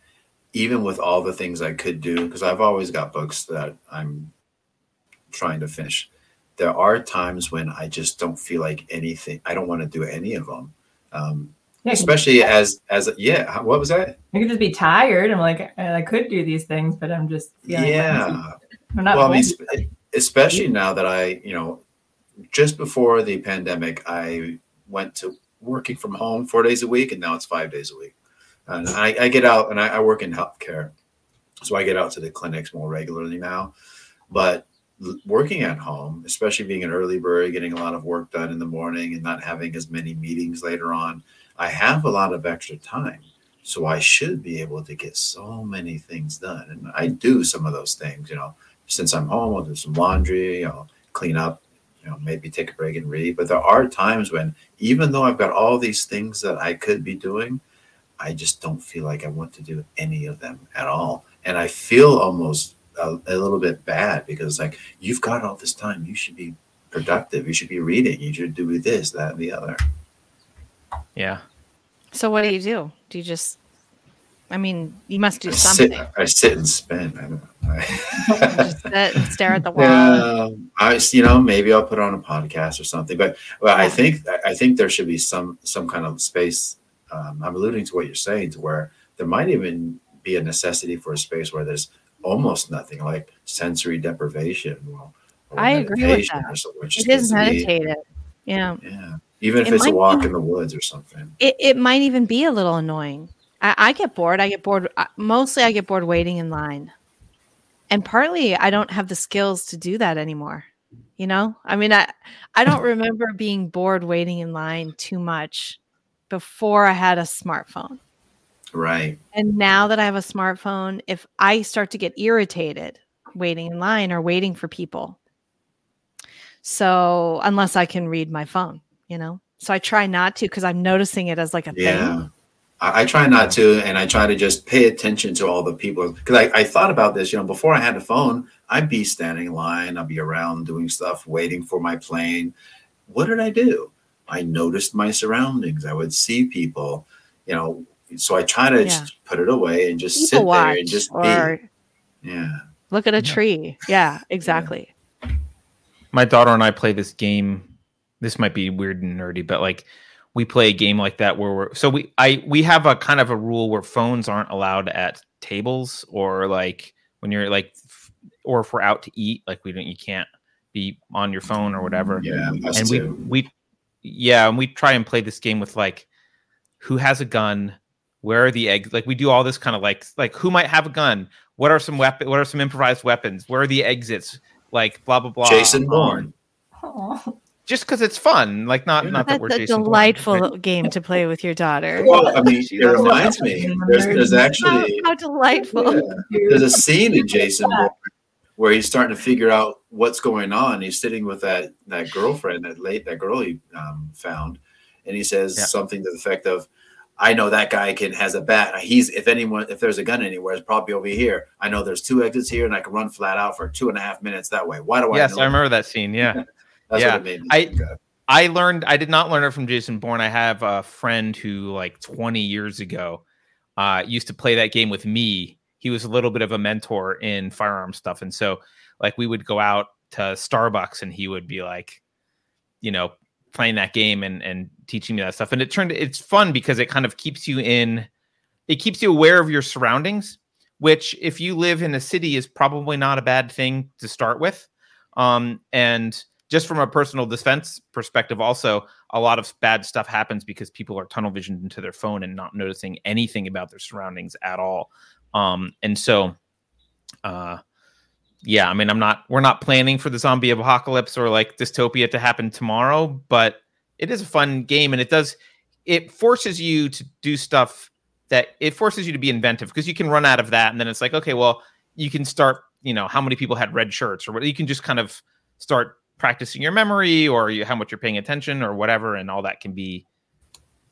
even with all the things I could do, because I've always got books that I'm trying to finish, there are times when I just don't feel like anything. I don't want to do any of them. Especially as what was that? I could just be tired. I'm like, I could do these things, but I'm just I'm not. Well, I mean, especially now that I, just before the pandemic, I went to working from home 4 days a week, and now it's 5 days a week. And I get out, and I work in healthcare, so I get out to the clinics more regularly now. But working at home, especially being an early bird, getting a lot of work done in the morning, and not having as many meetings later on, I have a lot of extra time, so I should be able to get so many things done. And I do some of those things, Since I'm home, I'll do some laundry, I'll clean up. Maybe take a break and read. But there are times when, even though I've got all these things that I could be doing, I just don't feel like I want to do any of them at all. And I feel almost a little bit bad, because like, you've got all this time. You should be productive. You should be reading. You should do this, that, and the other. Yeah. So what do? Do you just, you must do something. I sit and spin. I don't know. Just sit and stare at the wall. Maybe I'll put on a podcast or something. But I think there should be some kind of space. I'm alluding to what you're saying, to where there might even be a necessity for a space where there's almost nothing, like sensory deprivation. Or I agree with that. It is meditative. Yeah. Yeah. Even if it's a walk in the woods or something. It might even be a little annoying. I get bored. Mostly I get bored waiting in line. And partly I don't have the skills to do that anymore. I don't remember being bored waiting in line too much before I had a smartphone. Right. And now that I have a smartphone, if I start to get irritated waiting in line or waiting for people. So unless I can read my phone, so I try not to, because I'm noticing it as like a thing. I try not to, and I try to just pay attention to all the people, because I thought about this, before I had a phone, I'd be standing in line, I'd be around doing stuff, waiting for my plane. What did I do? I noticed my surroundings. I would see people, so I try to just put it away and just sit there and just be. Yeah. Look at a tree. Yeah, exactly. Yeah. My daughter and I play this game. This might be weird and nerdy, but like, we play a game like that where we have a kind of a rule where phones aren't allowed at tables, or like when you're like, or if we're out to eat, like you can't be on your phone or whatever. Yeah, and we try and play this game with like, who has a gun, where are the eggs? Like we do all this kind of like who might have a gun? What are some weapon? What are some improvised weapons? Where are the exits? Like blah blah blah. Jason Bourne. Oh. Just because it's fun, like not that we're Jason. That's a delightful game to play with your daughter. Well, it reminds me. There's actually how delightful. Yeah, there's a scene in Jason Bourne where he's starting to figure out what's going on. He's sitting with that girlfriend, that girl he found, and he says something to the effect of, "I know that guy has a bat. If there's a gun anywhere, it's probably over here. I know there's two exits here, and I can run flat out for 2.5 minutes that way. Why do I?" Yes, I remember that scene. Yeah. That's what it made me think of. I did not learn it from Jason Bourne. I have a friend who like 20 years ago used to play that game with me. He was a little bit of a mentor in firearm stuff. And so like we would go out to Starbucks and he would be like, playing that game and teaching me that stuff. And it's fun because it kind of keeps you aware of your surroundings, which if you live in a city is probably not a bad thing to start with. And just from a personal defense perspective, also, a lot of bad stuff happens because people are tunnel visioned into their phone and not noticing anything about their surroundings at all. We're not planning for the zombie apocalypse or like dystopia to happen tomorrow, but it is a fun game, and it forces you to do stuff that it forces you to be inventive, because you can run out of that. And then it's like, okay, well, you can start, how many people had red shirts or what, you can just kind of start practicing your memory or how much you're paying attention or whatever. And all that can be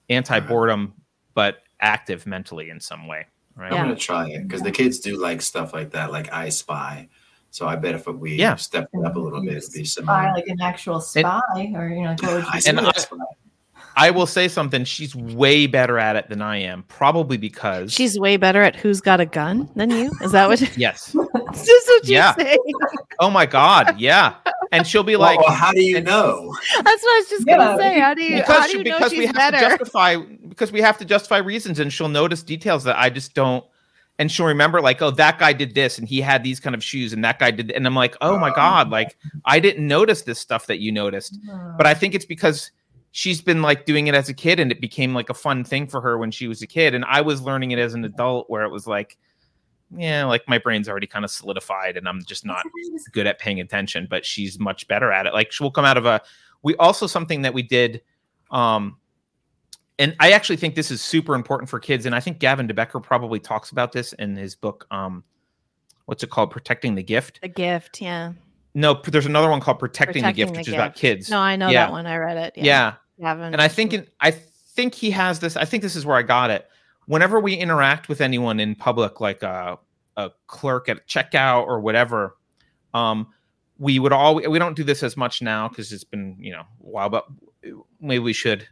anti-boredom, but active mentally in some way. Right? I'm gonna try it because the kids do like stuff like that, like I Spy. So I bet if we stepped it up a little bit, it'd be similar. Like an actual spy, or I will say something. She's way better at it than I am, probably because she's way better at Who's Got a Gun than you. Is that what? Yes. That's just what you say. Oh my God. Yeah. And she'll be like, well, "How do you know?" That's what I was just gonna say. Because we have to justify reasons, and she'll notice details that I just don't. And she'll remember, like, oh, that guy did this and he had these kind of shoes and that guy did. And I'm like, oh, my God, like, I didn't notice this stuff that you noticed. But I think it's because she's been like doing it as a kid and it became like a fun thing for her when she was a kid. And I was learning it as an adult where it was like, yeah, like my brain's already kind of solidified and I'm just not good at paying attention. But she's much better at it. Like she'll come out of something that we did. And I actually think this is super important for kids. And I think Gavin DeBecker probably talks about this in his book. What's it called? Protecting the Gift. The Gift. Yeah. No, there's another one called Protecting the Gift, which is about kids. No, I know that one. I read it. Yeah. Gavin. And I think he has this. I think this is where I got it. Whenever we interact with anyone in public, like a clerk at a checkout or whatever, we don't do this as much now because it's been, a while, but maybe we should.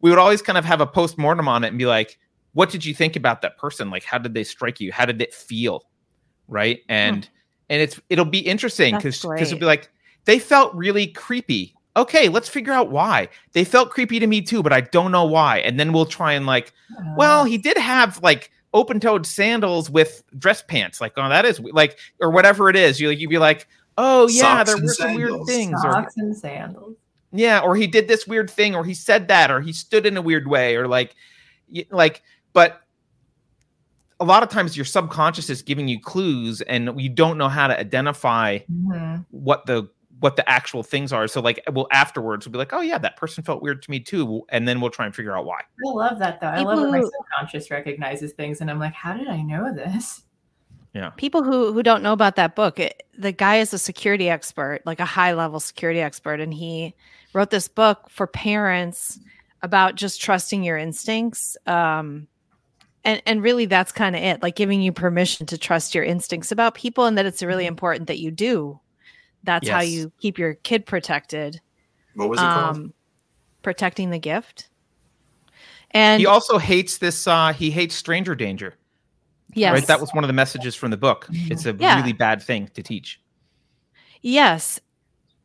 We would always kind of have a postmortem on it and be like, what did you think about that person? Like, how did they strike you? How did it feel? Right. And it'll be interesting because it'll be like, they felt really creepy. Okay. Let's figure out why they felt creepy to me too, but I don't know why. And then we'll try and like, well, he did have like open-toed sandals with dress pants. Like, oh, that is like, or whatever it is. You'd be like, oh yeah, there were some weird things. Socks and sandals. Yeah, or he did this weird thing, or he said that, or he stood in a weird way, or like. But a lot of times, your subconscious is giving you clues, and you don't know how to identify what the actual things are. So, like, well, afterwards, we'll be like, oh yeah, that person felt weird to me too, and then we'll try and figure out why. I love that though. I love when my subconscious recognizes things, and I'm like, how did I know this? Yeah. People who don't know about that book, the guy is a security expert, like a high level security expert. And he wrote this book for parents about just trusting your instincts. And really that's kind of it, like giving you permission to trust your instincts about people and that it's really important that you do. That's how you keep your kid protected. What was it called? Protecting the Gift. And he also hates this. He hates stranger danger. Yes. Right. That was one of the messages from the book. It's a really bad thing to teach. Yes.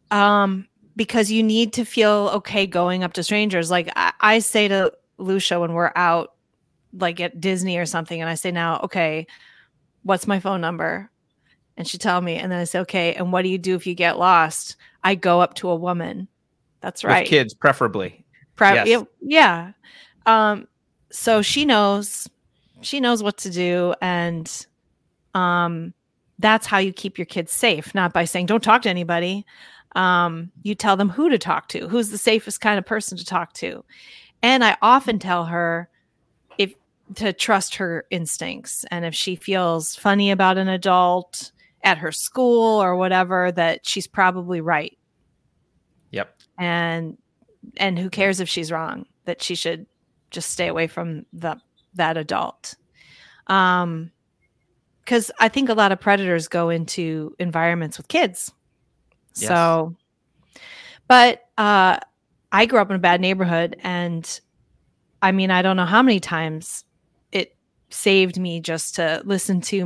Because you need to feel okay going up to strangers. Like I say to Lucia when we're out, like at Disney or something, and I say now, okay, what's my phone number? And she tell me, and then I say, okay, and what do you do if you get lost? I go up to a woman. That's right. With kids, preferably. Yes. Yeah. So she knows. She knows what to do, and that's how you keep your kids safe, not by saying, don't talk to anybody. You tell them who to talk to, who's the safest kind of person to talk to. And I often tell her to trust her instincts. And if she feels funny about an adult at her school or whatever, that she's probably right. Yep. And who cares if she's wrong, that she should just stay away from that adult. Because I think a lot of predators go into environments with kids. Yes. So, but I grew up in a bad neighborhood, and I mean, I don't know how many times it saved me just to listen to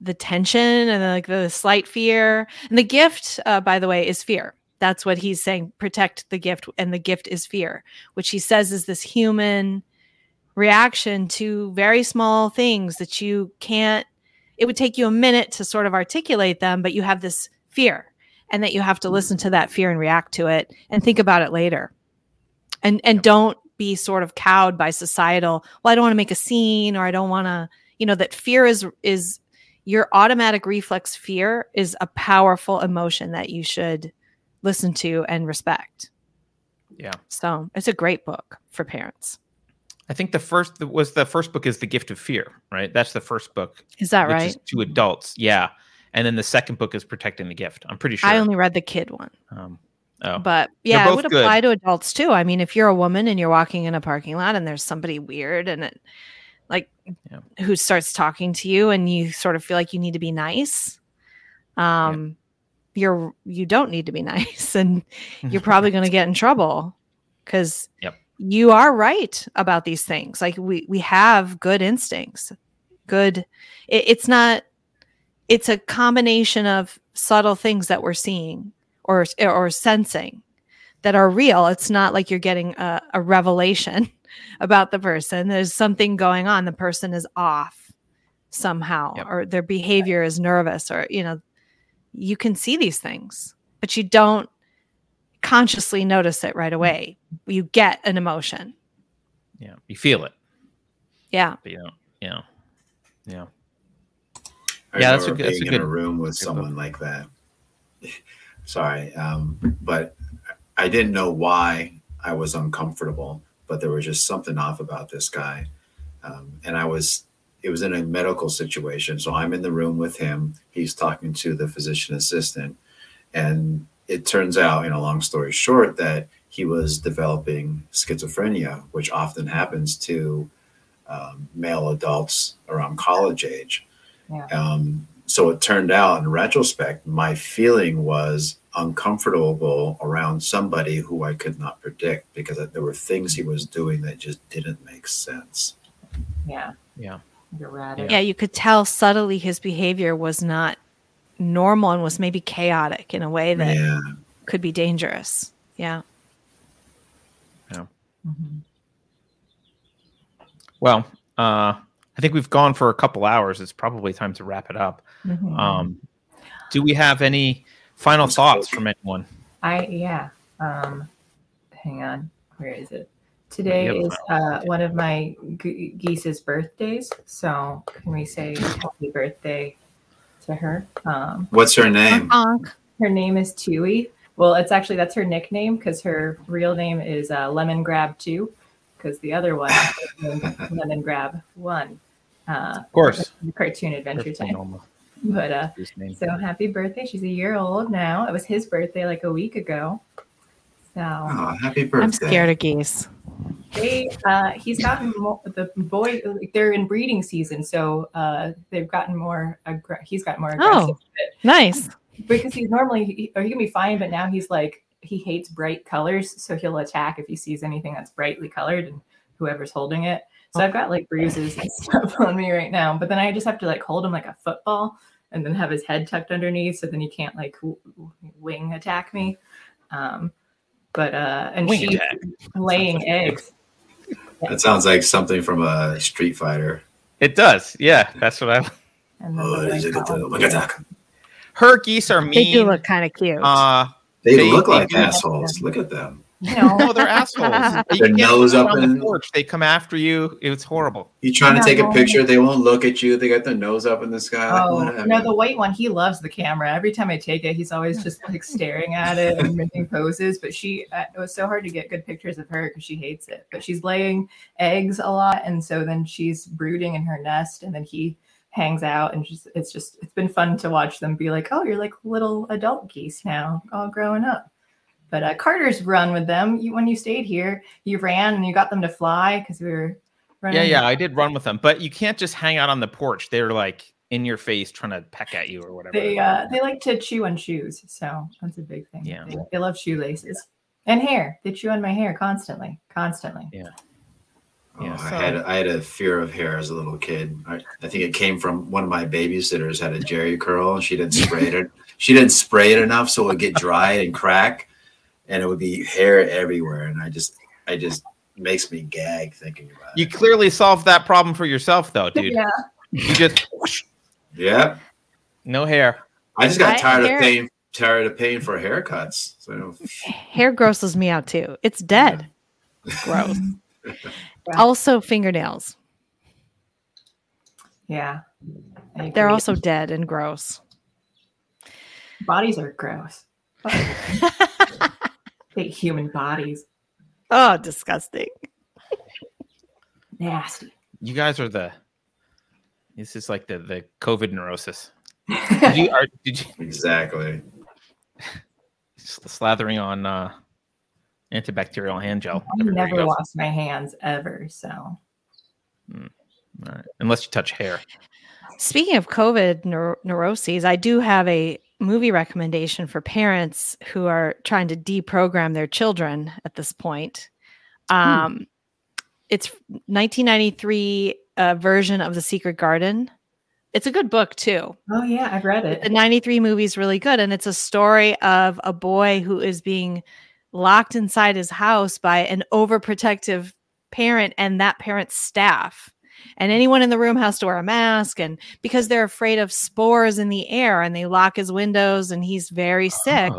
the tension and like the slight fear. And the gift, by the way, is fear. That's what he's saying. Protect the gift. And the gift is fear, which he says is this human reaction to very small things that it would take you a minute to sort of articulate them, but you have this fear, and that you have to listen to that fear and react to it and think about it later. And don't be sort of cowed by societal, well, I don't want to make a scene, or I don't want to, that fear is your automatic reflex. Fear is a powerful emotion that you should listen to and respect. Yeah. So it's a great book for parents. I think the first book is The Gift of Fear, right? That's the first book. Is that right? Is to adults, yeah. And then the second book is Protecting the Gift. I'm pretty sure. I only read the kid one. Oh. But yeah, it would apply to adults too. I mean, if you're a woman and you're walking in a parking lot and there's somebody weird and it, like, who starts talking to you and you sort of feel like you need to be nice, you don't need to be nice, and you're probably going to get in trouble because you are right about these things. Like, we have good instincts. It's a combination of subtle things that we're seeing or sensing that are real. It's not like you're getting a revelation about the person. There's something going on. The person is off somehow, or their behavior is nervous, or, you can see these things, but you don't consciously notice it right away. You get an emotion. Yeah. You feel it. Yeah. But Yeah. I remember being in a room with someone like that. Sorry. But I didn't know why I was uncomfortable, but there was just something off about this guy. And it was in a medical situation. So I'm in the room with him. He's talking to the physician assistant. And it turns out, long story short, that he was developing schizophrenia, which often happens to male adults around college age. Yeah. So it turned out, in retrospect, my feeling was uncomfortable around somebody who I could not predict because there were things he was doing that just didn't make sense. Yeah. Yeah. Erratic. Yeah. You could tell subtly his behavior was not normal and was maybe chaotic in a way that could be dangerous. Yeah. Yeah. Mm-hmm. Well, I think we've gone for a couple hours. It's probably time to wrap it up. Mm-hmm. Do we have any final thoughts from anyone? Hang on. Where is it? Today is one of my geese's birthdays. So can we say happy birthday to her? What's her name? Her name is Tui. Well, that's her nickname because her real name is Lemon Grab 2. Because the other one, Lemon Grab 1, of course, Cartoon Adventure Time. But so happy birthday! She's a year old now. It was his birthday like a week ago. So happy birthday! I'm scared of geese. He's gotten the boy. They're in breeding season, so they've gotten more. He's got more aggressive. Oh, nice! Because he's normally he can be fine, but now he's like. He hates bright colors, so he'll attack if he sees anything that's brightly colored and whoever's holding it. So I've got like bruises and stuff on me right now, but then I just have to like hold him like a football and then have his head tucked underneath so then he can't like wing attack me. And wing she's attack. Laying sounds like eggs. That sounds like something from a Street Fighter. It does. Yeah, that's what I... And her geese are mean. They do look kind of cute. They look like assholes. Look at them. No, they're assholes. Their nose up in the porch. They come after you. It's horrible. You're trying to take a picture. They won't look at you. They got their nose up in the sky. Oh, no, the white one, he loves the camera. Every time I take it, he's always just like staring at it and making poses. But it was so hard to get good pictures of her because she hates it. But she's laying eggs a lot. And so then she's brooding in her nest. And then he hangs out and it's been fun to watch them be like, oh, you're like little adult geese now, all growing up. But Carter's run with them. When you stayed here, you ran and you got them to fly because we were running. Yeah, I did run with them, but you can't just hang out on the porch. They're like in your face trying to peck at you or whatever. They like to chew on shoes, so that's a big thing. Yeah, they love shoelaces and hair. They chew on my hair constantly. Yeah. Oh, yeah, I had a fear of hair as a little kid. I think it came from one of my babysitters had a jerry curl. And she didn't spray it. She didn't spray it enough, so it would get dry and crack, and it would be hair everywhere. And I just makes me gag thinking about it. You clearly solved that problem for yourself, though, dude. Yeah. You just whoosh. Yeah. No hair. I just got tired of paying for haircuts. So hair grosses me out too. It's dead. Yeah. Gross. Also fingernails. Yeah. They're also dead and gross. Bodies are gross. They eat human bodies. Oh, disgusting. Nasty. You guys are this is like the COVID neurosis. Exactly. slathering on antibacterial hand gel. I never wash my hands ever, so. All right. Unless you touch hair. Speaking of COVID neuroses, I do have a movie recommendation for parents who are trying to deprogram their children at this point. It's 1993 version of The Secret Garden. It's a good book too. Oh yeah, I've read it. The 93 movie is really good, and it's a story of a boy who is being locked inside his house by an overprotective parent and that parent's staff. And anyone in the room has to wear a mask, and because they're afraid of spores in the air, and they lock his windows, and he's very sick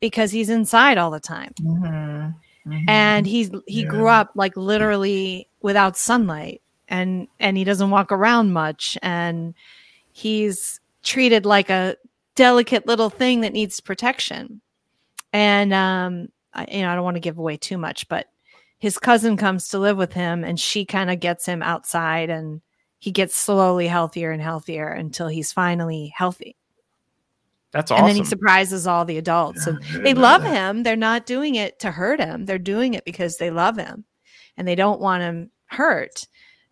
because he's inside all the time. Mm-hmm. Mm-hmm. And he grew up like literally without sunlight, and he doesn't walk around much, and he's treated like a delicate little thing that needs protection. And I don't want to give away too much, but his cousin comes to live with him, and she kind of gets him outside, and he gets slowly healthier and healthier until he's finally healthy. That's awesome. And then he surprises all the adults, and they love him. They're not doing it to hurt him. They're doing it because they love him and they don't want him hurt.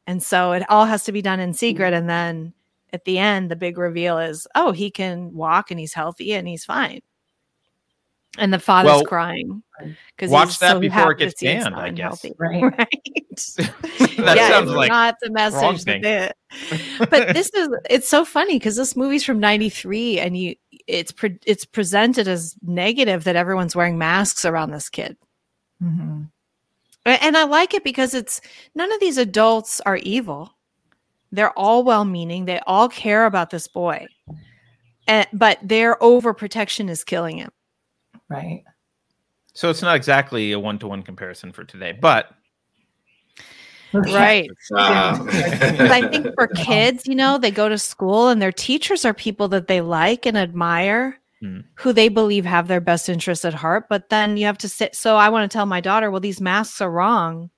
And so it all has to be done in secret. And then at the end, the big reveal is, oh, he can walk and he's healthy and he's fine. And the father's crying. Watch that before it gets banned, I guess. Right. That sounds like not the message. But this is—it's so funny because this movie's from '93, and it's presented as negative that everyone's wearing masks around this kid. Mm-hmm. And I like it because it's none of these adults are evil; they're all well-meaning. They all care about this boy, but their overprotection is killing him. Right. So it's not exactly a one-to-one comparison for today, but right. But I think for kids, they go to school and their teachers are people that they like and admire, who they believe have their best interests at heart. But then you have to sit. So I want to tell my daughter, well, these masks are wrong,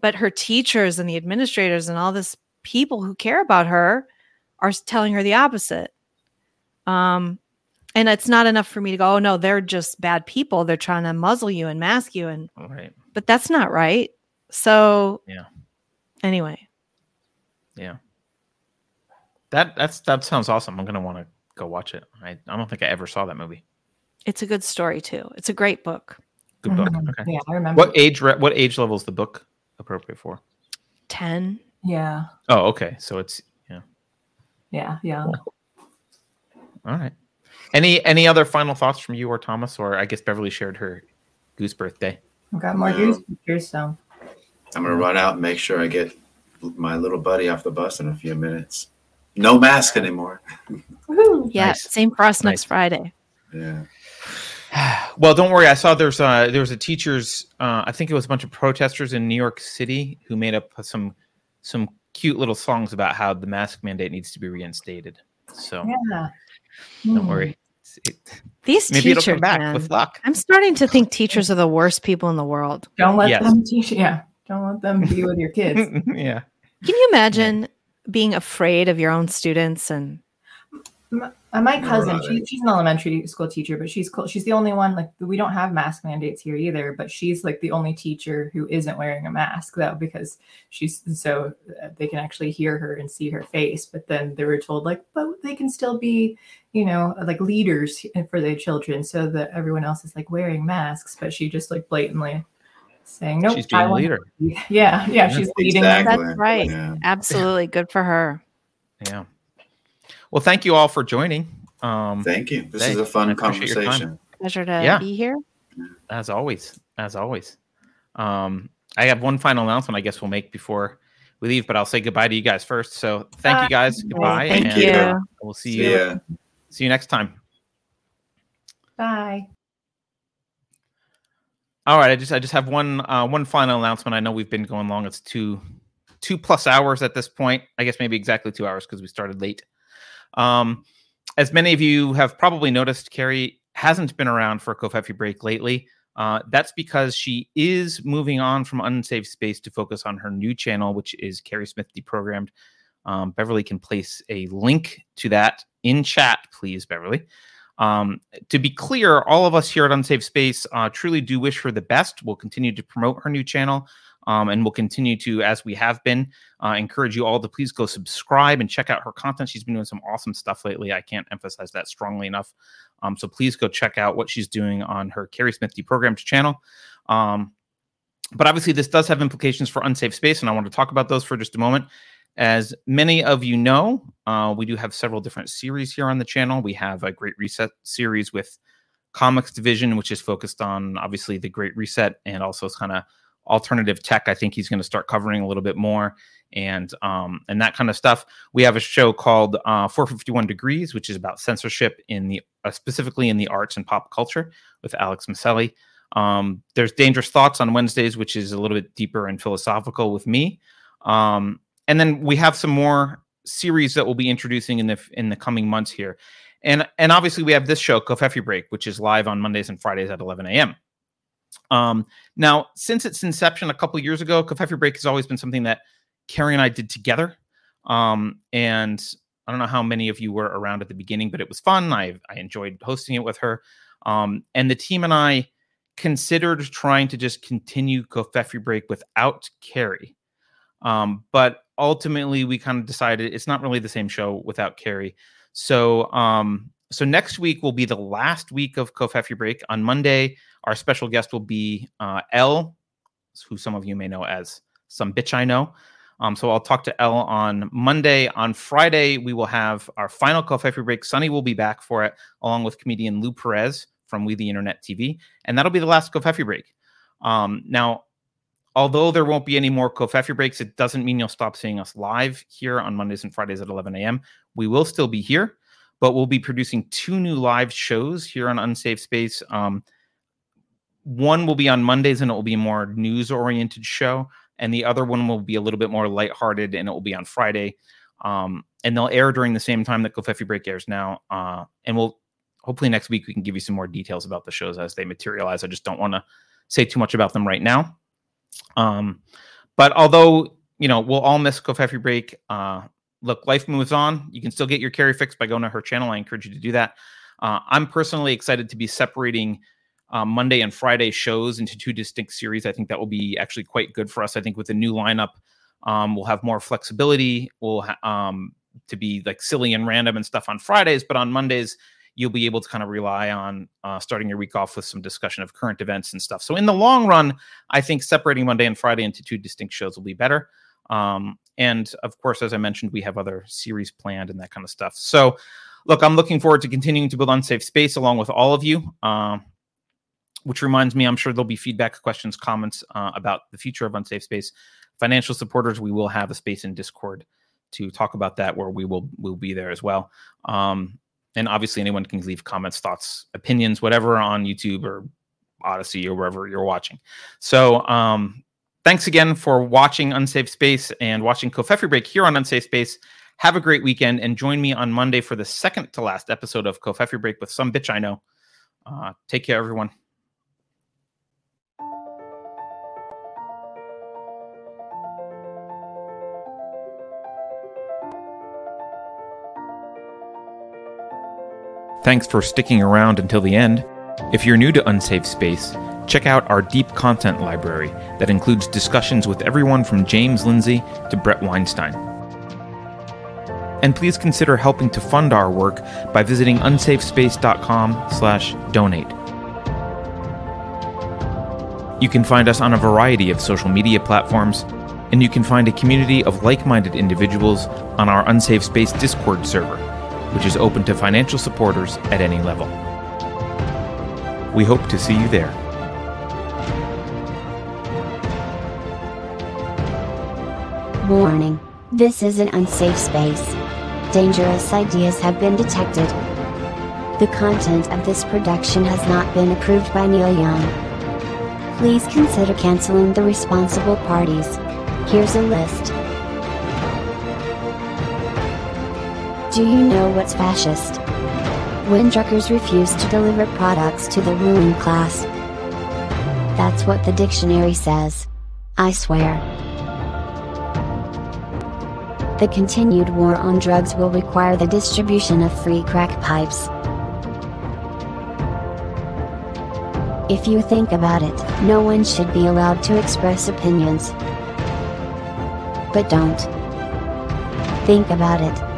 but her teachers and the administrators and all this people who care about her are telling her the opposite. And it's not enough for me to go, oh, no, they're just bad people. They're trying to muzzle you and mask you. And right. But that's not right. So anyway. Yeah. That sounds awesome. I'm going to want to go watch it. I don't think I ever saw that movie. It's a good story, too. It's a great book. Good book. Mm-hmm. Okay. Yeah, I remember. What age level is the book appropriate for? 10. Yeah. Oh, okay. So it's, Yeah. Cool. All right. Any other final thoughts from you or Thomas, or I guess Beverly shared her goose birthday. I've got more goose pictures, so I'm gonna run out and make sure I get my little buddy off the bus in a few minutes. No mask anymore. Woo-hoo. Yeah, nice. Same for us next Friday. Yeah. Well, don't worry. I saw there was a teachers. I think it was a bunch of protesters in New York City who made up some cute little songs about how the mask mandate needs to be reinstated. So. Yeah. Don't worry. These maybe teachers, it'll come back with luck. I'm starting to think teachers are the worst people in the world. Don't let them teach. Yeah, don't let them be with your kids. Yeah. Can you imagine being afraid of your own students? And my cousin, she's an elementary school teacher, but she's cool. She's the only one. Like, we don't have mask mandates here either, but she's like the only teacher who isn't wearing a mask though, because she's so they can actually hear her and see her face. But then they were told but they can still be, like leaders for their children, so that everyone else is like wearing masks. But she just like blatantly saying, nope, she's being a leader. Yeah, she's leading. Exactly. That's right. Yeah. Absolutely, good for her. Yeah. Well, thank you all for joining. Thank you. This is a fun conversation. Pleasure to be here. As always. I have one final announcement I guess we'll make before we leave, but I'll say goodbye to you guys first. So thank you guys. Goodbye. Thank you. We'll see you. See you next time. Bye. All right. I just have one final announcement. I know we've been going long. It's two plus hours at this point. I guess maybe exactly 2 hours because we started late. As many of you have probably noticed, Carrie hasn't been around for Covfefe Break lately. That's because she is moving on from Unsafe Space to focus on her new channel, which is Carrie Smith Deprogrammed. Beverly can place a link to that in chat, please, Beverly. To be clear, all of us here at Unsafe Space truly do wish her the best. We'll continue to promote her new channel, and we'll continue to, as we have been, encourage you all to please go subscribe and check out her content. She's been doing some awesome stuff lately. I can't emphasize that strongly enough. So please go check out what she's doing on her Carrie Smith Deprogrammed channel. But obviously, this does have implications for Unsafe Space, and I want to talk about those for just a moment. As many of you know, we do have several different series here on the channel. We have a Great Reset series with Comics Division, which is focused on, obviously, the Great Reset and also kind of alternative tech. I think he's going to start covering a little bit more and that kind of stuff. We have a show called 451 Degrees, which is about censorship in the specifically in the arts and pop culture with Alex Maselli. There's Dangerous Thoughts on Wednesdays, which is a little bit deeper and philosophical with me. And then we have some more series that we'll be introducing in the coming months here. And obviously we have this show, Covfefe Break, which is live on Mondays and Fridays at 11 a.m. Now, since its inception a couple years ago, Covfefe Break has always been something that Carrie and I did together. And I don't know how many of you were around at the beginning, but it was fun. I enjoyed hosting it with her. And the team and I considered trying to just continue Covfefe Break without Carrie. But ultimately we kind of decided it's not really the same show without Carrie. So next week will be the last week of Covfefe Break. On Monday, our special guest will be Elle, who some of you may know as Some Bitch I Know. So I'll talk to Elle on Monday. On Friday, we will have our final Covfefe Break. Sunny will be back for it, along with comedian Lou Perez from We The Internet TV. And that'll be the last Covfefe Break. Now, although there won't be any more Covfefe Breaks, it doesn't mean you'll stop seeing us live here on Mondays and Fridays at 11 a.m. We will still be here, but we'll be producing two new live shows here on Unsafe Space. One will be on Mondays, and it will be a more news-oriented show, and the other one will be a little bit more lighthearted, and it will be on Friday. And they'll air during the same time that Covfefe Break airs now. And we'll hopefully next week we can give you some more details about the shows as they materialize. I just don't want to say too much about them right now. But although, you know, we'll all miss Covfefe Break, look, life moves on. You can still get your Carrie fix by going to her channel. I encourage you to do that. I'm personally excited to be separating, Monday and Friday shows into two distinct series. I think that will be actually quite good for us. I think with the new lineup, we'll have more flexibility. We'll, to be like silly and random and stuff on Fridays, but on Mondays, you'll be able to kind of rely on starting your week off with some discussion of current events and stuff. So in the long run, I think separating Monday and Friday into two distinct shows will be better. And of course, as I mentioned, we have other series planned and that kind of stuff. So look, I'm looking forward to continuing to build Unsafe Space along with all of you, which reminds me, I'm sure there'll be feedback, questions, comments about the future of Unsafe Space. Financial supporters, we will have a space in Discord to talk about that where we'll be there as well. And obviously, anyone can leave comments, thoughts, opinions, whatever on YouTube or Odyssey or wherever you're watching. So thanks again for watching Unsafe Space and watching Covfefe Break here on Unsafe Space. Have a great weekend and join me on Monday for the second to last episode of Covfefe Break with Some Bitch I Know. Take care, everyone. Thanks for sticking around until the end. If you're new to Unsafe Space, check out our deep content library that includes discussions with everyone from James Lindsay to Brett Weinstein. And please consider helping to fund our work by visiting unsafespace.com/donate. You can find us on a variety of social media platforms, and you can find a community of like-minded individuals on our Unsafe Space Discord server, which is open to financial supporters at any level. We hope to see you there. Warning, this is an unsafe space. Dangerous ideas have been detected. The content of this production has not been approved by Neil Young. Please consider canceling the responsible parties. Here's a list. Do you know what's fascist? When truckers refuse to deliver products to the ruling class. That's what the dictionary says. I swear. The continued war on drugs will require the distribution of free crack pipes. If you think about it, no one should be allowed to express opinions. But don't think about it,